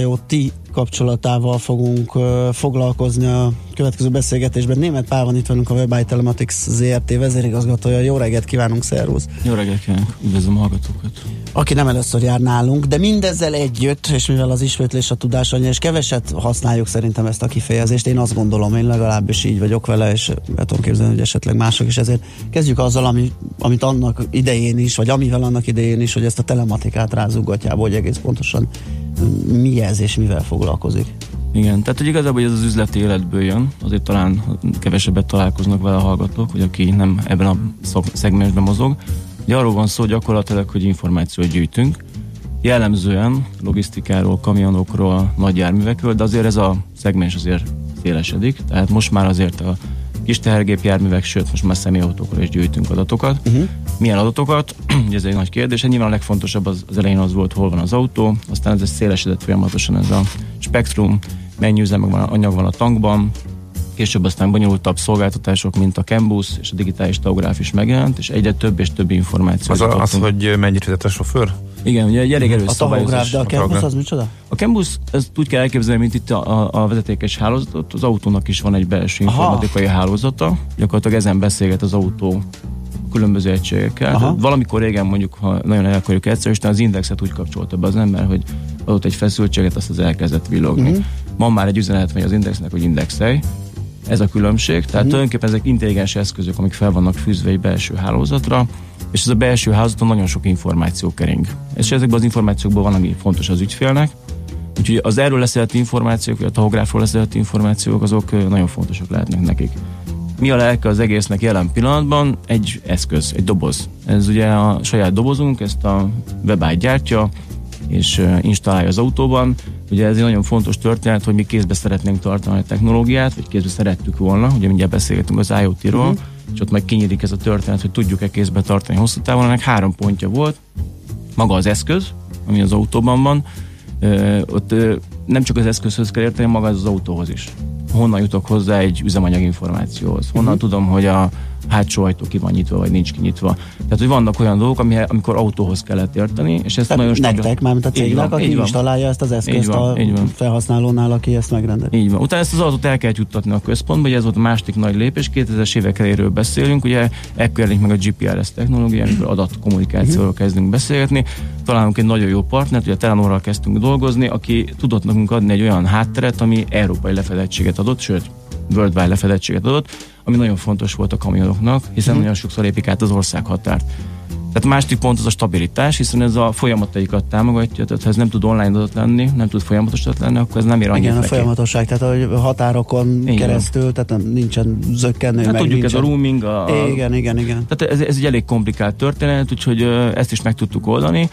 IoT kapcsolatával fogunk uh, foglalkozni a következő beszélgetésben. Németh Pál van itt velünk, a WebEye Telematics zé er té vezérigazgatója. Jó reggelt kívánunk, szervusz! Jó reggelt kívánunk, üdvözlöm a hallgatókat! Aki nem először jár nálunk, de mindezzel együtt, és mivel az ismétlés a tudás anyja, és keveset használjuk szerintem ezt a kifejezést, én azt gondolom, én legalábbis így vagyok vele, és el tudom képzelni, hogy esetleg mások is, ezért kezdjük azzal, ami, amit annak idején is, vagy amivel annak idején is, hogy ezt a telematikát rázuggatjába, hogy egész pontosan mi ez és mivel foglalkozik. Igen, tehát hogy igazából ez az üzleti életből jön, azért talán kevesebbet találkoznak vele a hallgatók, hogy aki nem ebben a szegmensben mozog. Ugye arról van szó gyakorlatilag, hogy információt gyűjtünk, jellemzően logisztikáról, kamionokról, nagy járművekről, de azért ez a szegmens azért szélesedik, tehát most már azért a kis tehergépjárművek, sőt most már személyautókról is gyűjtünk adatokat. Uh-huh. Milyen adatokat? Ez egy nagy kérdés, nyilván a legfontosabb az, az elején az volt, hol van az autó, aztán ez szélesedett folyamatosan ez a spektrum, mennyi üzemanyag anyag van a tankban, később aztán bonyolultabb szolgáltatások, mint a Kembusz és a digitális tachográf is megjelent, és egyre több és több információ. Az, a, az hogy mennyit vezet a sofőr? Igen, ugye egy elég erős szabályozás. De a Kembusz az micsoda? A Kembusz, ezt úgy kell elképzelni, mint itt a, a vezetékes hálózatot, az autónak is van egy belső informatikai Aha. hálózata, gyakorlatilag ezen beszélget az autó különböző egységekkel. Valamikor régen, mondjuk, ha nagyon el akarjuk egyszerűsíteni, az indexet úgy kapcsolta be az ember, hogy adott egy feszültséget, azt az elkezdett villogni. Mm. Ma már egy üzenet megy az indexnek, hogy indexelj. Ez a különbség, tehát mm. tulajdonképpen ezek intelligens eszközök, amik fel vannak fűzve egy belső hálózatra, és ez a belső hálózaton nagyon sok információ kering. És ezekben az információkból van, ami fontos az ügyfélnek, úgyhogy az erről leszedett információk, vagy a tahográfról leszedett információk, azok nagyon fontosak lehetnek nekik. Mi a lelke az egésznek jelen pillanatban? Egy eszköz, egy doboz. Ez ugye a saját dobozunk, ezt a WebEye gyártja, és installálja az autóban. Ugye ez egy nagyon fontos történet, hogy mi kézbe szeretnénk tartani a technológiát, vagy kézbe szerettük volna, ugye mindjárt beszélgetünk az IoT-ról, uh-huh. és ott meg kinyílik ez a történet, hogy tudjuk-e kézbe tartani hosszú távon. Ennek három pontja volt. Maga az eszköz, ami az autóban van, ö, ott ö, nem csak az eszközhöz kell érteni, maga az, az autóhoz is. Honnan jutok hozzá egy üzemanyag információhoz? Honnan uh-huh. tudom, hogy a hátsó ajtó ki van nyitva, vagy nincs kinyitva? Tehát, hogy vannak olyan dolgok, amikor autóhoz kellett érteni, és ezt nagyon sokat... Nektek, mármint a cégnek, aki installálja ezt az eszközt a felhasználónál, aki ezt megrendeli. Így van. Utána ezt az autót el kell juttatni a központba, ugye ez volt a másik nagy lépés, kétezres évek elejéről beszélünk, ugye ekkor jelenik meg a gé pé er es technológia, amikor adatkommunikációról kezdünk beszélgetni. Találunk egy nagyon jó partnert, ugye a Telenorral kezdtünk dolgozni, aki tudott nekünk adni egy olyan hátteret, ami európai lefedettséget adott, sőt, worldwide lefedettséget adott, ami nagyon fontos volt a kamionoknak, hiszen mm. nagyon sokszor lépik át az országhatárt. Tehát másik pont az a stabilitás, hiszen ez a folyamataikat támogatja, tehát ha ez nem tud online adat lenni, nem tud folyamatos adat lenni, akkor ez nem ér annyit. Igen, a folyamatosság, tehát a határokon igen. keresztül, tehát nem, nincsen zökkenő, hát meg tudjuk, nincsen. Ez a roaming. A, a... Igen, igen, igen. Tehát ez, ez egy elég komplikált történet, úgyhogy ezt is meg tudtuk oldani.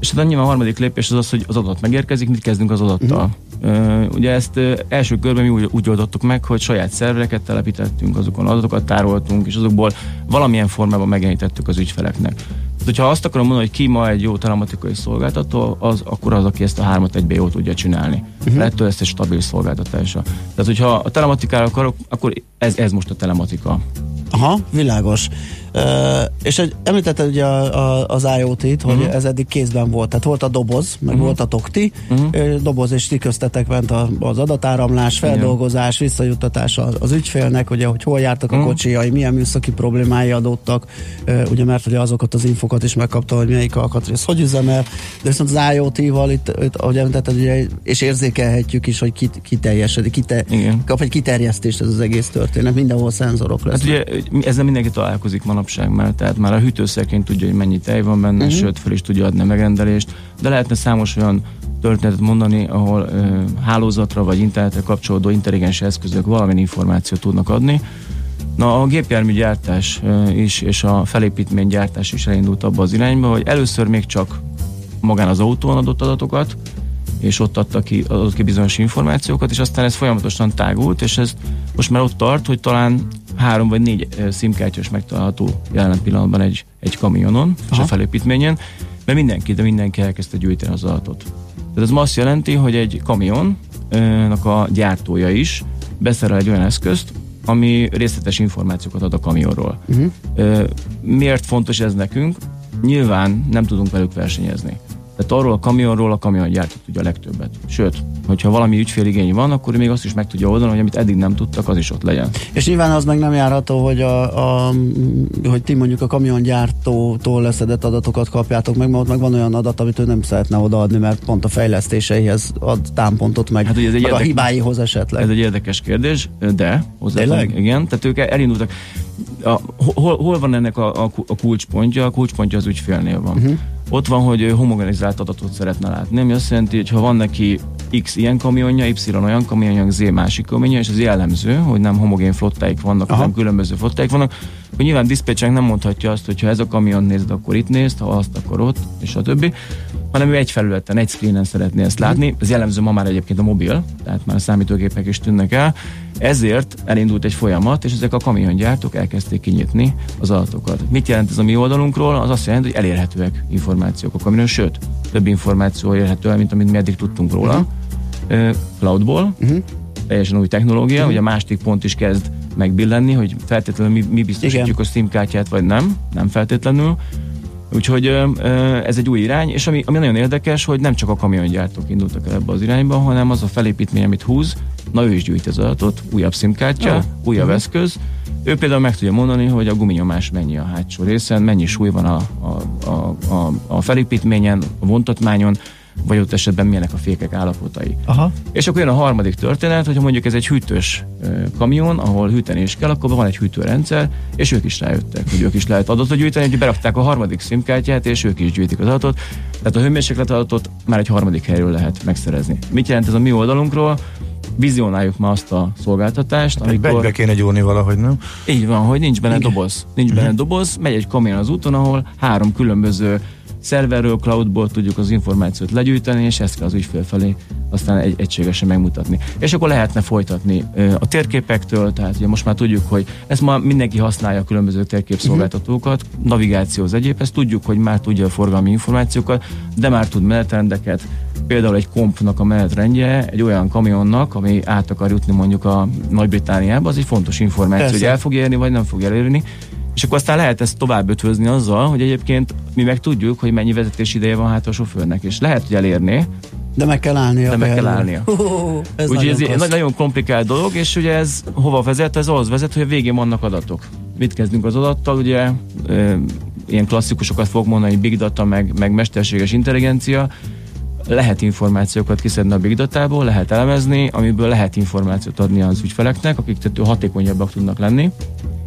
És hát nyilván a harmadik lépés az az, hogy az adat megérkezik, mit kezdünk az adattal. Uh-huh. Ugye ezt első körben mi úgy, úgy oldottuk meg, hogy saját szervereket telepítettünk, azokon adatokat tároltunk, és azokból valamilyen formában megjelenítettük az ügyfeleknek. Tehát, hogyha azt akarom mondani, hogy ki ma egy jó telematikai szolgáltató, az akkor az, aki ezt a hármat egybe jól tudja csinálni. Uh-huh. Ettől ezt egy stabil szolgáltatása. Tehát, hogyha a telematikára akarok, akkor ez, ez most a telematika. Aha, világos. Uh, és egy, említetted ugye a, a, az IoT-t, hogy uh-huh. ez eddig kézben volt. Tehát volt a doboz, meg uh-huh. voltatok ti, uh-huh. doboz és ti köztetek ment a, az adatáramlás, feldolgozás, visszajuttatás az, az ügyfélnek, ugye, hogy hol jártak a uh-huh. kocsijai, milyen műszaki problémái adódtak, uh, ugye mert ugye azokat az infokat is megkapta, hogy melyik alkatrész hogy üzemel, de viszont az IoT-val itt, itt ahogy említetted, ugye, és érzékelhetjük is, hogy kit, kiteljesedik, kite, kap egy kiterjesztést ez az egész történet, mindenhol szenzorok lesznek. Hát ugye ezzel mindenki találkozik manapság. Már, tehát már a hűtőszekrény tudja, hogy mennyi tej van benne, uh-huh. sőt, fel is tudja adni a megrendelést, de lehetne számos olyan történetet mondani, ahol ö, hálózatra vagy internetre kapcsolódó intelligens eszközök valamilyen információt tudnak adni. Na, a gépjárműgyártás ö, is és a felépítménygyártás is elindult abba az irányba, hogy először még csak magán az autón adott adatokat, és ott adta ki, adott ki bizonyos információkat, és aztán ez folyamatosan tágult, és ez most már ott tart, hogy talán három vagy négy szimkártyás megtalálható jelen pillanatban egy, egy kamionon, aha, és a felépítményen, mert mindenki, de mindenki elkezdte gyűjteni az adatot. Tehát ez azt jelenti, hogy egy kamionnak a gyártója is beszerel egy olyan eszközt, ami részletes információkat ad a kamionról. Uh-huh. Miért fontos ez nekünk? Nyilván nem tudunk velük versenyezni. Tehát arról a kamionról a kamiongyártó tudja a legtöbbet. Sőt, hogyha valami ügyféligény van, akkor még azt is meg tudja oldani, hogy amit eddig nem tudtak, az is ott legyen. És nyilván az meg nem járható, hogy, a, a, hogy ti mondjuk a kamiongyártótól leszedett adatokat kapjátok meg, mert ott meg van olyan adat, amit ő nem szeretne odaadni, mert pont a fejlesztéseihez ad támpontot meg, hát, meg érdekes, a hibáihoz esetleg. Ez egy érdekes kérdés, de hozzáteszem, igen, tehát ők elindultak. A, hol, hol van ennek a, a kulcspontja? A kulcspontja az ügyfélnél van. Uh-huh. Ott van, hogy homogenizált adatot szeretne látni, ami azt jelenti, hogy ha van neki X ilyen kamionja, Y olyan kamionja, Z másik kamionja, és az jellemző, hogy nem homogén flottáik vannak, aha, hanem különböző flottáik vannak, hogy nyilván diszpécsenk nem mondhatja azt, hogy ha ez a kamion nézd, akkor itt nézd, ha azt, akkor ott, és a többi, hanem ő egy felületen, egy screenen szeretné ezt látni. Ez jellemző ma már egyébként a mobil, tehát már a számítógépek is tűnnek el. Ezért elindult egy folyamat, és ezek a kamiongyártók elkezdték kinyitni az adatokat. Mit jelent ez a mi oldalunkról? Az azt jelenti, hogy elérhetőek információk a kamionon, sőt, több információ érhető el, mint amit mi eddig tudtunk róla. Uh-huh. Cloudból, uh-huh, teljesen új technológia, uh-huh, ugye a másik pont is kezd megbillenni, hogy feltétlenül mi, mi biztosítjuk, igen, a SIM kártyát, vagy nem, nem feltétlenül. Úgyhogy ez egy új irány, és ami, ami nagyon érdekes, hogy nem csak a kamiongyártók indultak el ebbe az irányba, hanem az a felépítmény, amit húz, na ő is gyűjti az adatot, újabb szimkártya, oh, újabb uh-huh eszköz. Ő például meg tudja mondani, hogy a guminyomás mennyi a hátsó részen, mennyi súly van a, a, a, a, a felépítményen, a vontatmányon, vagy ott esetben milyenek a fékek állapotai. Aha. És akkor jön a harmadik történet, hogyha mondjuk ez egy hűtős kamion, ahol hűteni is kell, akkor van egy hűtőrendszer, és ők is rájöttek, hogy ők is lehet adatot gyűjteni, hogy berakták a harmadik szimkártyát, és ők is gyűjtik az adatot. Tehát a hőmérséklet adatot már egy harmadik helyről lehet megszerezni. Mit jelent ez a mi oldalunkról? Vizionáljuk ma azt a szolgáltatást, hát amikor... Begybe kéne gyúrni valahogy, nem? Így van, hogy nincs benne, igen, doboz. Nincs, uh-huh, benne doboz, megy egy kamion az úton, ahol három különböző szerverről, cloudból tudjuk az információt legyűjteni, és ezt kell az ügyfél felé aztán egy, egységesen megmutatni. És akkor lehetne folytatni a térképektől, tehát ugye most már tudjuk, hogy ezt már mindenki használja a különböző térképszolgáltatókat, uh-huh, navigáció az egyéb, ezt tudjuk, hogy már tudja a forgalmi információkat, de már tud menetrendeket, például egy kompnak a menetrendje, egy olyan kamionnak, ami át akar jutni mondjuk a Nagy-Britániába, az egy fontos információ, persze, hogy el fog érni, vagy nem fog elérni. És akkor aztán lehet ezt tovább ötvözni azzal, hogy egyébként mi meg tudjuk, hogy mennyi vezetés ideje van hát a sofőrnek, és lehet, hogy elérné, de meg kell állnia. De meg kell állnia. Oh, ez úgyhogy nagyon ez egy nagyon komplikált dolog, és ugye ez hova vezet? Ez ahhoz vezet, hogy a végén vannak adatok. Mit kezdünk az adattal? Ugye e, ilyen klasszikusokat fogok mondani, big data, meg, meg mesterséges intelligencia. Lehet információkat kiszedni a big datából, lehet elemezni, amiből lehet információt adni az ügyfeleknek, akik tehát hatékonyabbak tudnak lenni.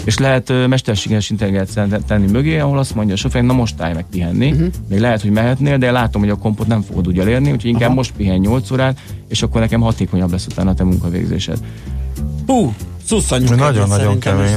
És lehet mesterséges intelligenciát tenni mögé, ahol azt mondja a sofőr, na most állj meg pihenni, uh-huh, még lehet, hogy mehetnél, de látom, hogy a kompot nem fogod úgy elérni, úgyhogy inkább, aha, most pihenj nyolc órát, és akkor nekem hatékonyabb lesz utána a te munkavégzésed. Hú! Szusszanyuk egyet nagyon, nagyon kemény.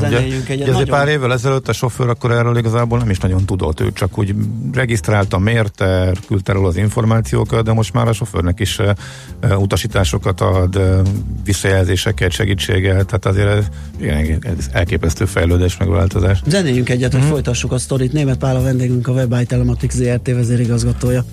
Ugye, ugye pár évvel ezelőtt a sofőr akkor erről igazából nem is nagyon tudott, ő csak úgy regisztrálta, mérte, küldte róla az információkat, de most már a sofőrnek is uh, utasításokat ad, uh, visszajelzéseket, segítséget, tehát azért igen, elképesztő fejlődés, megváltozás. Zenéljünk egyet, hmm. hogy folytassuk a sztorit. Németh Pál a vendégünk, a WebEye Telematics zé er té vezérigazgatója.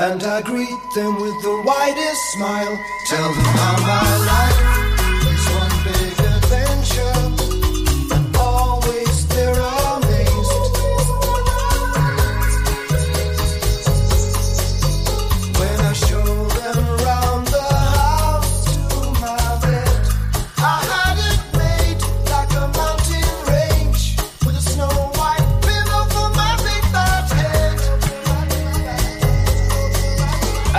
And I greet them with the widest smile. Tell them how my life is one big adventure. And always they're amazed. When I show them around the house to my bed, I had it made like a mountain range with a snow white pillow for my big fat head.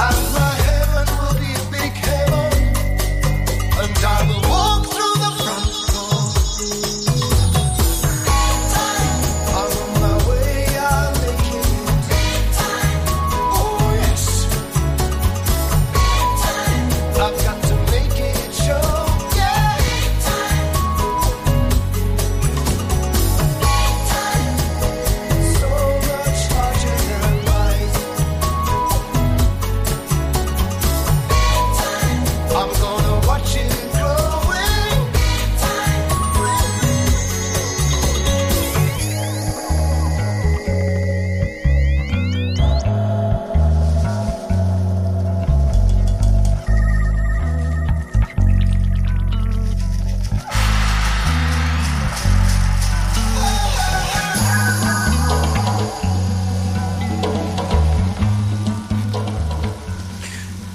And my heaven will be a big heaven, and I will walk through the front door. I'm on my way, I'm making it big time. Oh yes, big time. I've got to make it show, yeah. Big time, big time. So much larger than life. I'm gonna watch it growing.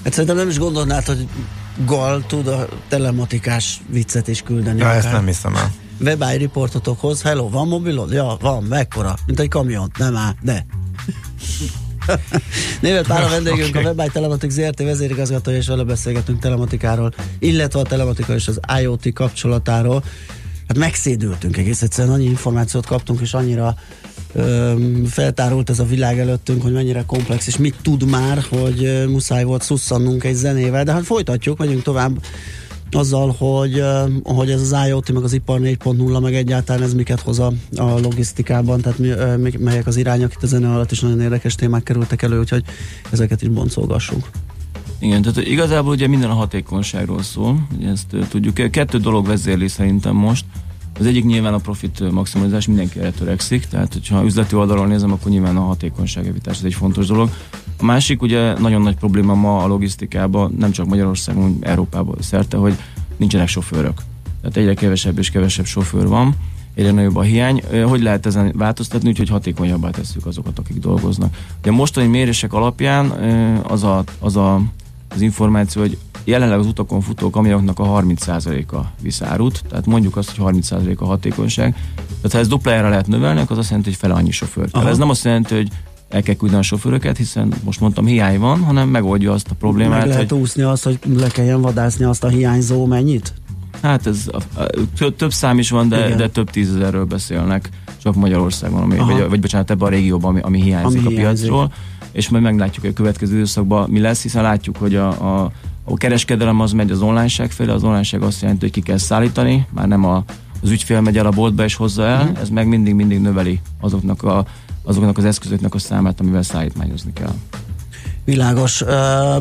Hát szerintem nem is gondolnád, hogy Gal tud a telematikás viccet is küldeni. Ja, akár. Ezt nem hiszem el. WebEye riportotokhoz. Hello, van mobilod? Ja, van, mekkora? Mint egy kamion. Nem áll, ne. Németh Pál a vendégünk, okay. A WebEye Telematics zé er té vezérigazgatója, és vele beszélgetünk telematikáról, illetve a telematika és az IoT kapcsolatáról. Hát megszédültünk egész egyszerűen, annyi információt kaptunk, és annyira Öm, feltárult ez a világ előttünk, hogy mennyire komplex, és mit tud már, hogy ö, muszáj volt szusszannunk egy zenével, de hát folytatjuk, megyünk tovább azzal, hogy, ö, hogy ez az IoT, meg az ipar négy pont nulla, meg egyáltalán ez miket hoz a, a logisztikában, tehát mi, ö, melyek az irányok, itt a zene alatt is nagyon érdekes témák kerültek elő, úgyhogy ezeket is boncolgassunk. Igen, tehát igazából ugye minden a hatékonyságról szól, ezt ö, tudjuk, kettő dolog vezérli szerintem most. Az egyik nyilván a profit maximalizás, mindenki erre törekszik, tehát hogyha üzleti oldalról nézem, akkor nyilván a hatékonyságjavítás, ez egy fontos dolog. A másik ugye nagyon nagy probléma ma a logisztikában, nem csak Magyarországon, Európában szerte, hogy nincsenek sofőrök. Tehát egyre kevesebb és kevesebb sofőr van, egyre nagyobb a hiány. Hogy lehet ezen változtatni, úgyhogy hatékonyabbá tesszük azokat, akik dolgoznak. Ugye a mostani mérések alapján az, a, az, a, az információ, hogy jelenleg az utakon futó kamionoknak a harminc százaléka visz árut, tehát mondjuk azt, hogy harminc százalék a hatékonyság. Tehát ha ezt duplájára lehet növelni, az azt jelenti, hogy fele annyi sofőr. Ez nem azt jelenti, hogy el kell küldeni a sofőröket, hiszen most mondtam, hiány van, hanem megoldja azt a problémát. Meg lehet hogy... úszni azt, hogy le kelljen vadászni azt a hiányzó mennyit? Hát ez a, a, több szám is van, de, de több tízezerről beszélnek csak Magyarországon, ami, vagy, vagy bocsánat, ebben a régióban, ami, ami hiányzik ami a hiányzik. piacról. És majd meglátjuk, hogy a következő időszakban mi lesz, hiszen látjuk, hogy a, a A kereskedelem az megy az onlineság felé, az onlineság azt jelenti, hogy ki kell szállítani, már nem a, az ügyfél megy el a boltba és hozza el, uh-huh. Ez meg mindig-mindig növeli azoknak, a, azoknak az eszközöknek a számát, amivel szállítmányozni kell. Világos. Uh,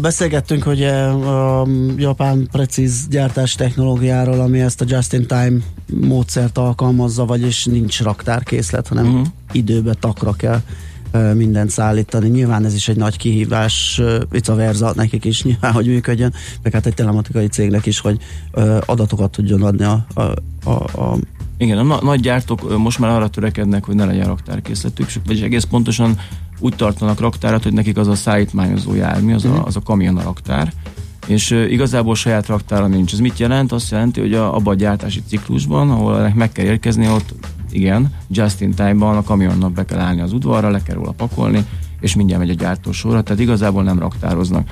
beszélgettünk, hogy a japán precíz gyártás technológiáról, ami ezt a just-in-time módszert alkalmazza, vagyis nincs raktárkészlet, hanem uh-huh. időbe takra kell mindent szállítani. Nyilván ez is egy nagy kihívás, itt a verza nekik is nyilván, hogy működjön, meg hát egy telematikai cégnek is, hogy adatokat tudjon adni a... a, a, a... Igen, a na- nagy gyártók most már arra törekednek, hogy ne legyen raktárkészletük, vagyis egész pontosan úgy tartanak raktárat, hogy nekik az a szállítmányozó jármű, az, mm. a, az a kamion a raktár, és igazából saját raktára nincs. Ez mit jelent? Azt jelenti, hogy a, abban a gyártási ciklusban, ahol ennek meg kell érkezni, ott igen, just in time-ban a kamionnak be kell állni az udvarra, le kell róla pakolni, és mindjárt megy a gyártósorra, tehát igazából nem raktároznak.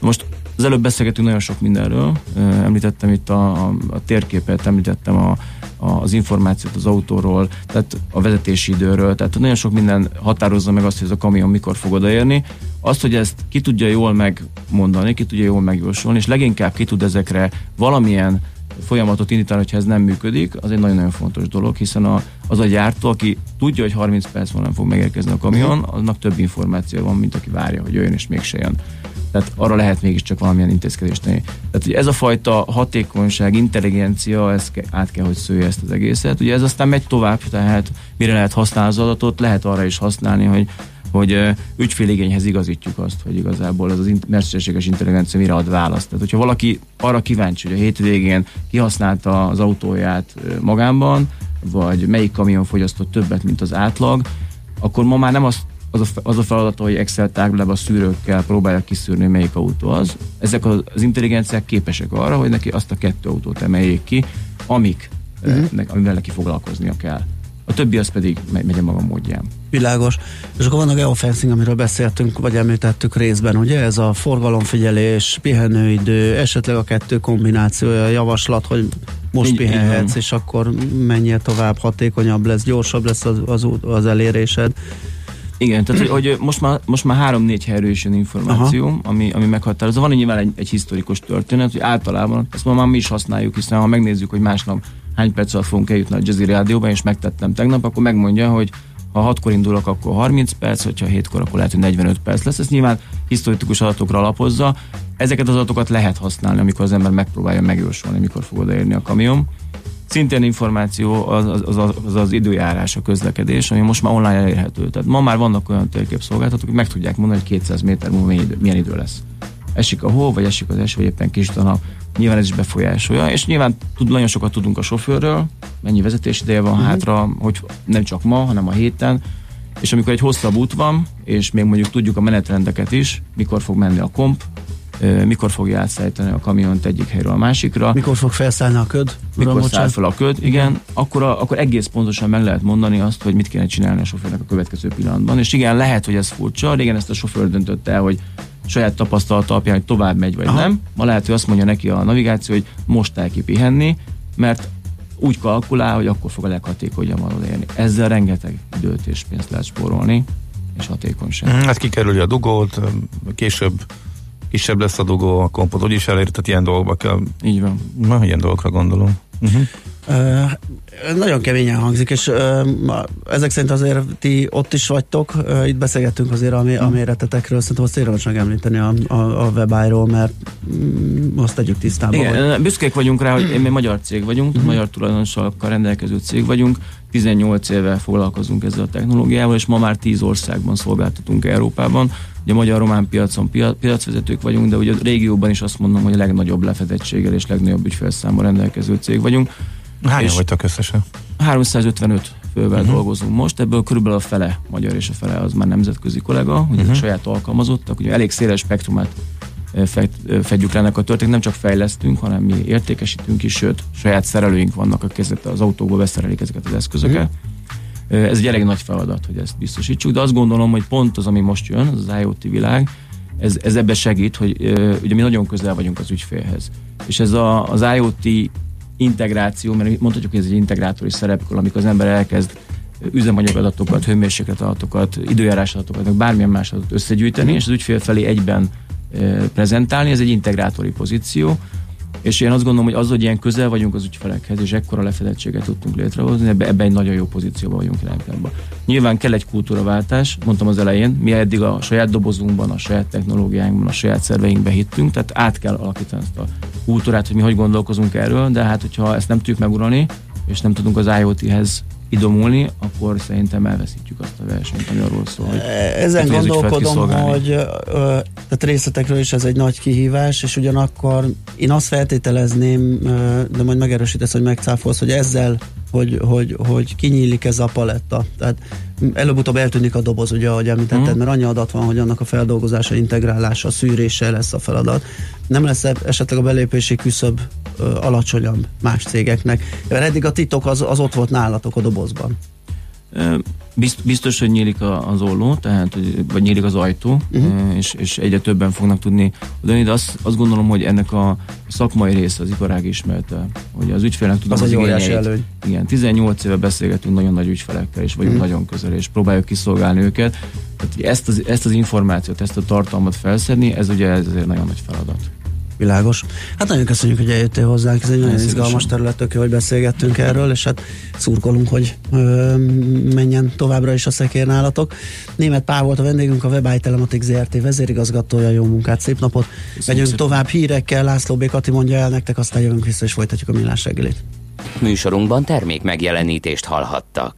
Most az előbb beszélgetünk nagyon sok mindenről, említettem itt a, a, a térképet, említettem a, az információt az autóról, tehát a vezetési időről, tehát nagyon sok minden határozza meg azt, hogy ez a kamion mikor fog odaérni. Azt, hogy ezt ki tudja jól megmondani, ki tudja jól megjósolni, és leginkább ki tud ezekre valamilyen folyamatot indítani, hogyha ez nem működik, az egy nagyon-nagyon fontos dolog, hiszen a, az a gyártó, aki tudja, hogy harminc perc múlva nem fog megérkezni a kamion, annak több információ van, mint aki várja, hogy jöjjön és mégse jön. Tehát arra lehet mégiscsak valamilyen intézkedést tenni. Tehát ugye ez a fajta hatékonyság, intelligencia, ez ke- át kell, hogy szője ezt az egészet. Ugye ez aztán megy tovább, tehát mire lehet használni az adatot, lehet arra is használni, hogy hogy ügyféligényhez igazítjuk azt, hogy igazából ez az mesterséges intelligencia mire ad választ. Tehát, hogyha valaki arra kíváncsi, hogy a hétvégén kihasználta az autóját magánban, vagy melyik kamion fogyasztott többet, mint az átlag, akkor ma már nem az, az, a, az a feladata, hogy Excel táblában szűrőkkel próbálja kiszűrni, melyik autó az. Ezek az intelligenciák képesek arra, hogy neki azt a kettő autót emeljék ki, amik, uh-huh. amivel neki foglalkoznia kell. A többi az pedig megy, megy a maga módján. Világos. És akkor van a geofencing, amiről beszéltünk, vagy említettük részben, ugye? Ez a forgalomfigyelés, pihenőidő, esetleg a kettő kombinációja, a javaslat, hogy most így, pihenhetsz, így, és akkor menjél tovább, hatékonyabb lesz, gyorsabb lesz az, az, az elérésed. Igen, tehát hogy, hogy most már, most már három-négy helyről is jön információ, ami, ami meghatározó. Van nyilván egy, egy historikus történet, hogy általában ezt már mi is használjuk, hiszen ha megnézzük, hogy másnap hány perc alatt fogunk eljutni a Jazzy Rádióban, és megtettem tegnap, akkor megmondja, hogy ha hatkor indulok, akkor harminc perc, hogyha hétkor, akkor lehet, hogy negyvenöt perc lesz. Ez nyilván historikus adatokra alapozza. Ezeket az adatokat lehet használni, amikor az ember megpróbálja megjósolni, mikor fog odaérni a kamion. Szintén információ az az, az, az az időjárás, a közlekedés, ami most már online elérhető. Tehát ma már vannak olyan térképszolgáltatók, hogy meg tudják mondani, hogy kétszáz méter múlva milyen idő, milyen idő lesz. Esik a hó, vagy esik az eső, vagy éppen kisüt a nap. Nyilván ez is befolyásolja, és nyilván tud, nagyon sokat tudunk a sofőrről, mennyi vezetés ideje van mm-hmm. hátra, hogy nem csak ma, hanem a héten, és amikor egy hosszabb út van, és még mondjuk tudjuk a menetrendeket is, mikor fog menni a komp, mikor fogja átszállítani a kamiont egyik helyről a másikra. Mikor fog felszállni a köd? Mikor Ura, száll fel a köd, igen. Akkor, a, akkor egész pontosan meg lehet mondani azt, hogy mit kéne csinálni a sofőrnek a következő pillanatban. És igen, lehet, hogy ez furcsa. Régen ezt a sofőr döntött el, hogy saját tapasztalata alapján, hogy tovább megy, vagy Aha. nem. Ma lehet, hogy azt mondja neki a navigáció, hogy most el kipihenni, mert úgy kalkulál, hogy akkor fog a leghatékonyabb valódélni. Ezzel rengeteg időt és pénzt lehet spórolni, és hatékonyság. Hát kikerüli a dugót, később kisebb lesz a dugó, a kompot úgyis elér, tehát ilyen dolgokba kell. Így van. Na, ilyen dolgokra gondolom. Uh-huh. Uh, nagyon keményen hangzik, és uh, ezek szerint azért ti ott is vagytok, uh, itt beszélgettünk azért a, a méretetekről, szerintem azt érdemes megemlíteni a, a, a WebEye-ról, mert um, azt tegyük tisztába. Igen, vagy. Büszkék vagyunk rá, hogy mi magyar cég vagyunk, uh-huh. magyar tulajdonokkal rendelkező cég vagyunk, tizennyolc éve foglalkozunk ezzel a technológiával, és ma már tíz országban szolgáltatunk Európában. Ugye magyar-román piacon piacvezetők vagyunk, de ugye a régióban is azt mondom, hogy a legnagyobb lefedettséggel és legnagyobb ügyfélszámmal rendelkező cég vagyunk. Hányan vagytok összesen? háromszázötvenöt fővel uh-huh. dolgozunk most, ebből körülbelül a fele magyar és a fele az már nemzetközi kollega, ugye uh-huh. saját alkalmazottak, ugye elég széles spektrumát fedjük le ennek a történet, nem csak fejlesztünk, hanem mi értékesítünk is, sőt, saját szerelőink vannak, akik az autókba beszerelik ezeket az eszközöket. Uh-huh. Ez egy elég nagy feladat, hogy ezt biztosítsuk, de azt gondolom, hogy pont az, ami most jön, az az IoT világ, ez, ez ebbe segít, hogy ö, ugye mi nagyon közel vagyunk az ügyfélhez. És ez a, az IoT integráció, mert mondhatjuk, hogy ez egy integrátori szerepkör, amikor az ember elkezd üzemanyagadatokat, hőmérsékletadatokat, időjárásadatokat, bármilyen más adatot összegyűjteni, és az ügyfél felé egyben ö, prezentálni, ez egy integrátori pozíció. És én azt gondolom, hogy az, hogy ilyen közel vagyunk az ügyfelekhez, és ekkora lefedettséget tudtunk létrehozni, ebben ebbe egy nagyon jó pozícióban vagyunk jelen pillanatban. Nyilván kell egy kultúraváltás, mondtam az elején, mi eddig a saját dobozunkban, a saját technológiáinkban, a saját szerveinkben hittünk, tehát át kell alakítani ezt a kultúrát, hogy mi hogy gondolkozunk erről, de hát, hogyha ezt nem tudjuk meguralni, és nem tudunk az IoT-hez idomulni, akkor szerintem elveszítjük azt a versenyt, ami arról szól, hogy ezen hát, gondolkodom, hogy ö, tehát részletekről is ez egy nagy kihívás, és ugyanakkor én azt feltételezném, ö, de majd megerősítesz, hogy megcáfolsz, hogy ezzel, hogy, hogy, hogy kinyílik ez a paletta. Tehát előbb-utóbb eltűnik a doboz, ugye, ahogy említetted, mm. mert annyi adat van, hogy annak a feldolgozása, integrálása, szűrése lesz a feladat. Nem lesz esetleg a belépési küszöb ö, alacsonyabb más cégeknek? Mert eddig a titok az, az ott volt nálatok a dobozban. Biztos, hogy nyílik az olló, tehát, vagy nyílik az ajtó, uh-huh. és, és egyre többen fognak tudni adani, de azt, azt gondolom, hogy ennek a szakmai része az iparág ismerte, hogy az ügyfélnek tudom az, az igényeit. Igen, tizennyolc éve beszélgetünk nagyon nagy ügyfelekkel, és vagyunk uh-huh. nagyon közel, és próbáljuk kiszolgálni őket. Tehát ezt, az, ezt az információt, ezt a tartalmat felszedni, ez ugye ez azért nagyon nagy feladat. Világos. Hát nagyon köszönjük, hogy eljöttél hozzánk, ez egy nagyon izgalmas terület, tök jó, hogy beszélgettünk erről, és hát szurkolunk, hogy ö, menjen továbbra is a szekér nálatok. Németh Pál volt a vendégünk, a WebEye Telematics zé er té vezérigazgatója, jó munkát, szép napot. Megyünk tovább hírekkel, László B. Kati mondja el nektek, aztán jövünk vissza, és folytatjuk a Millás reggelit. Műsorunkban termék megjelenítést hallhattak.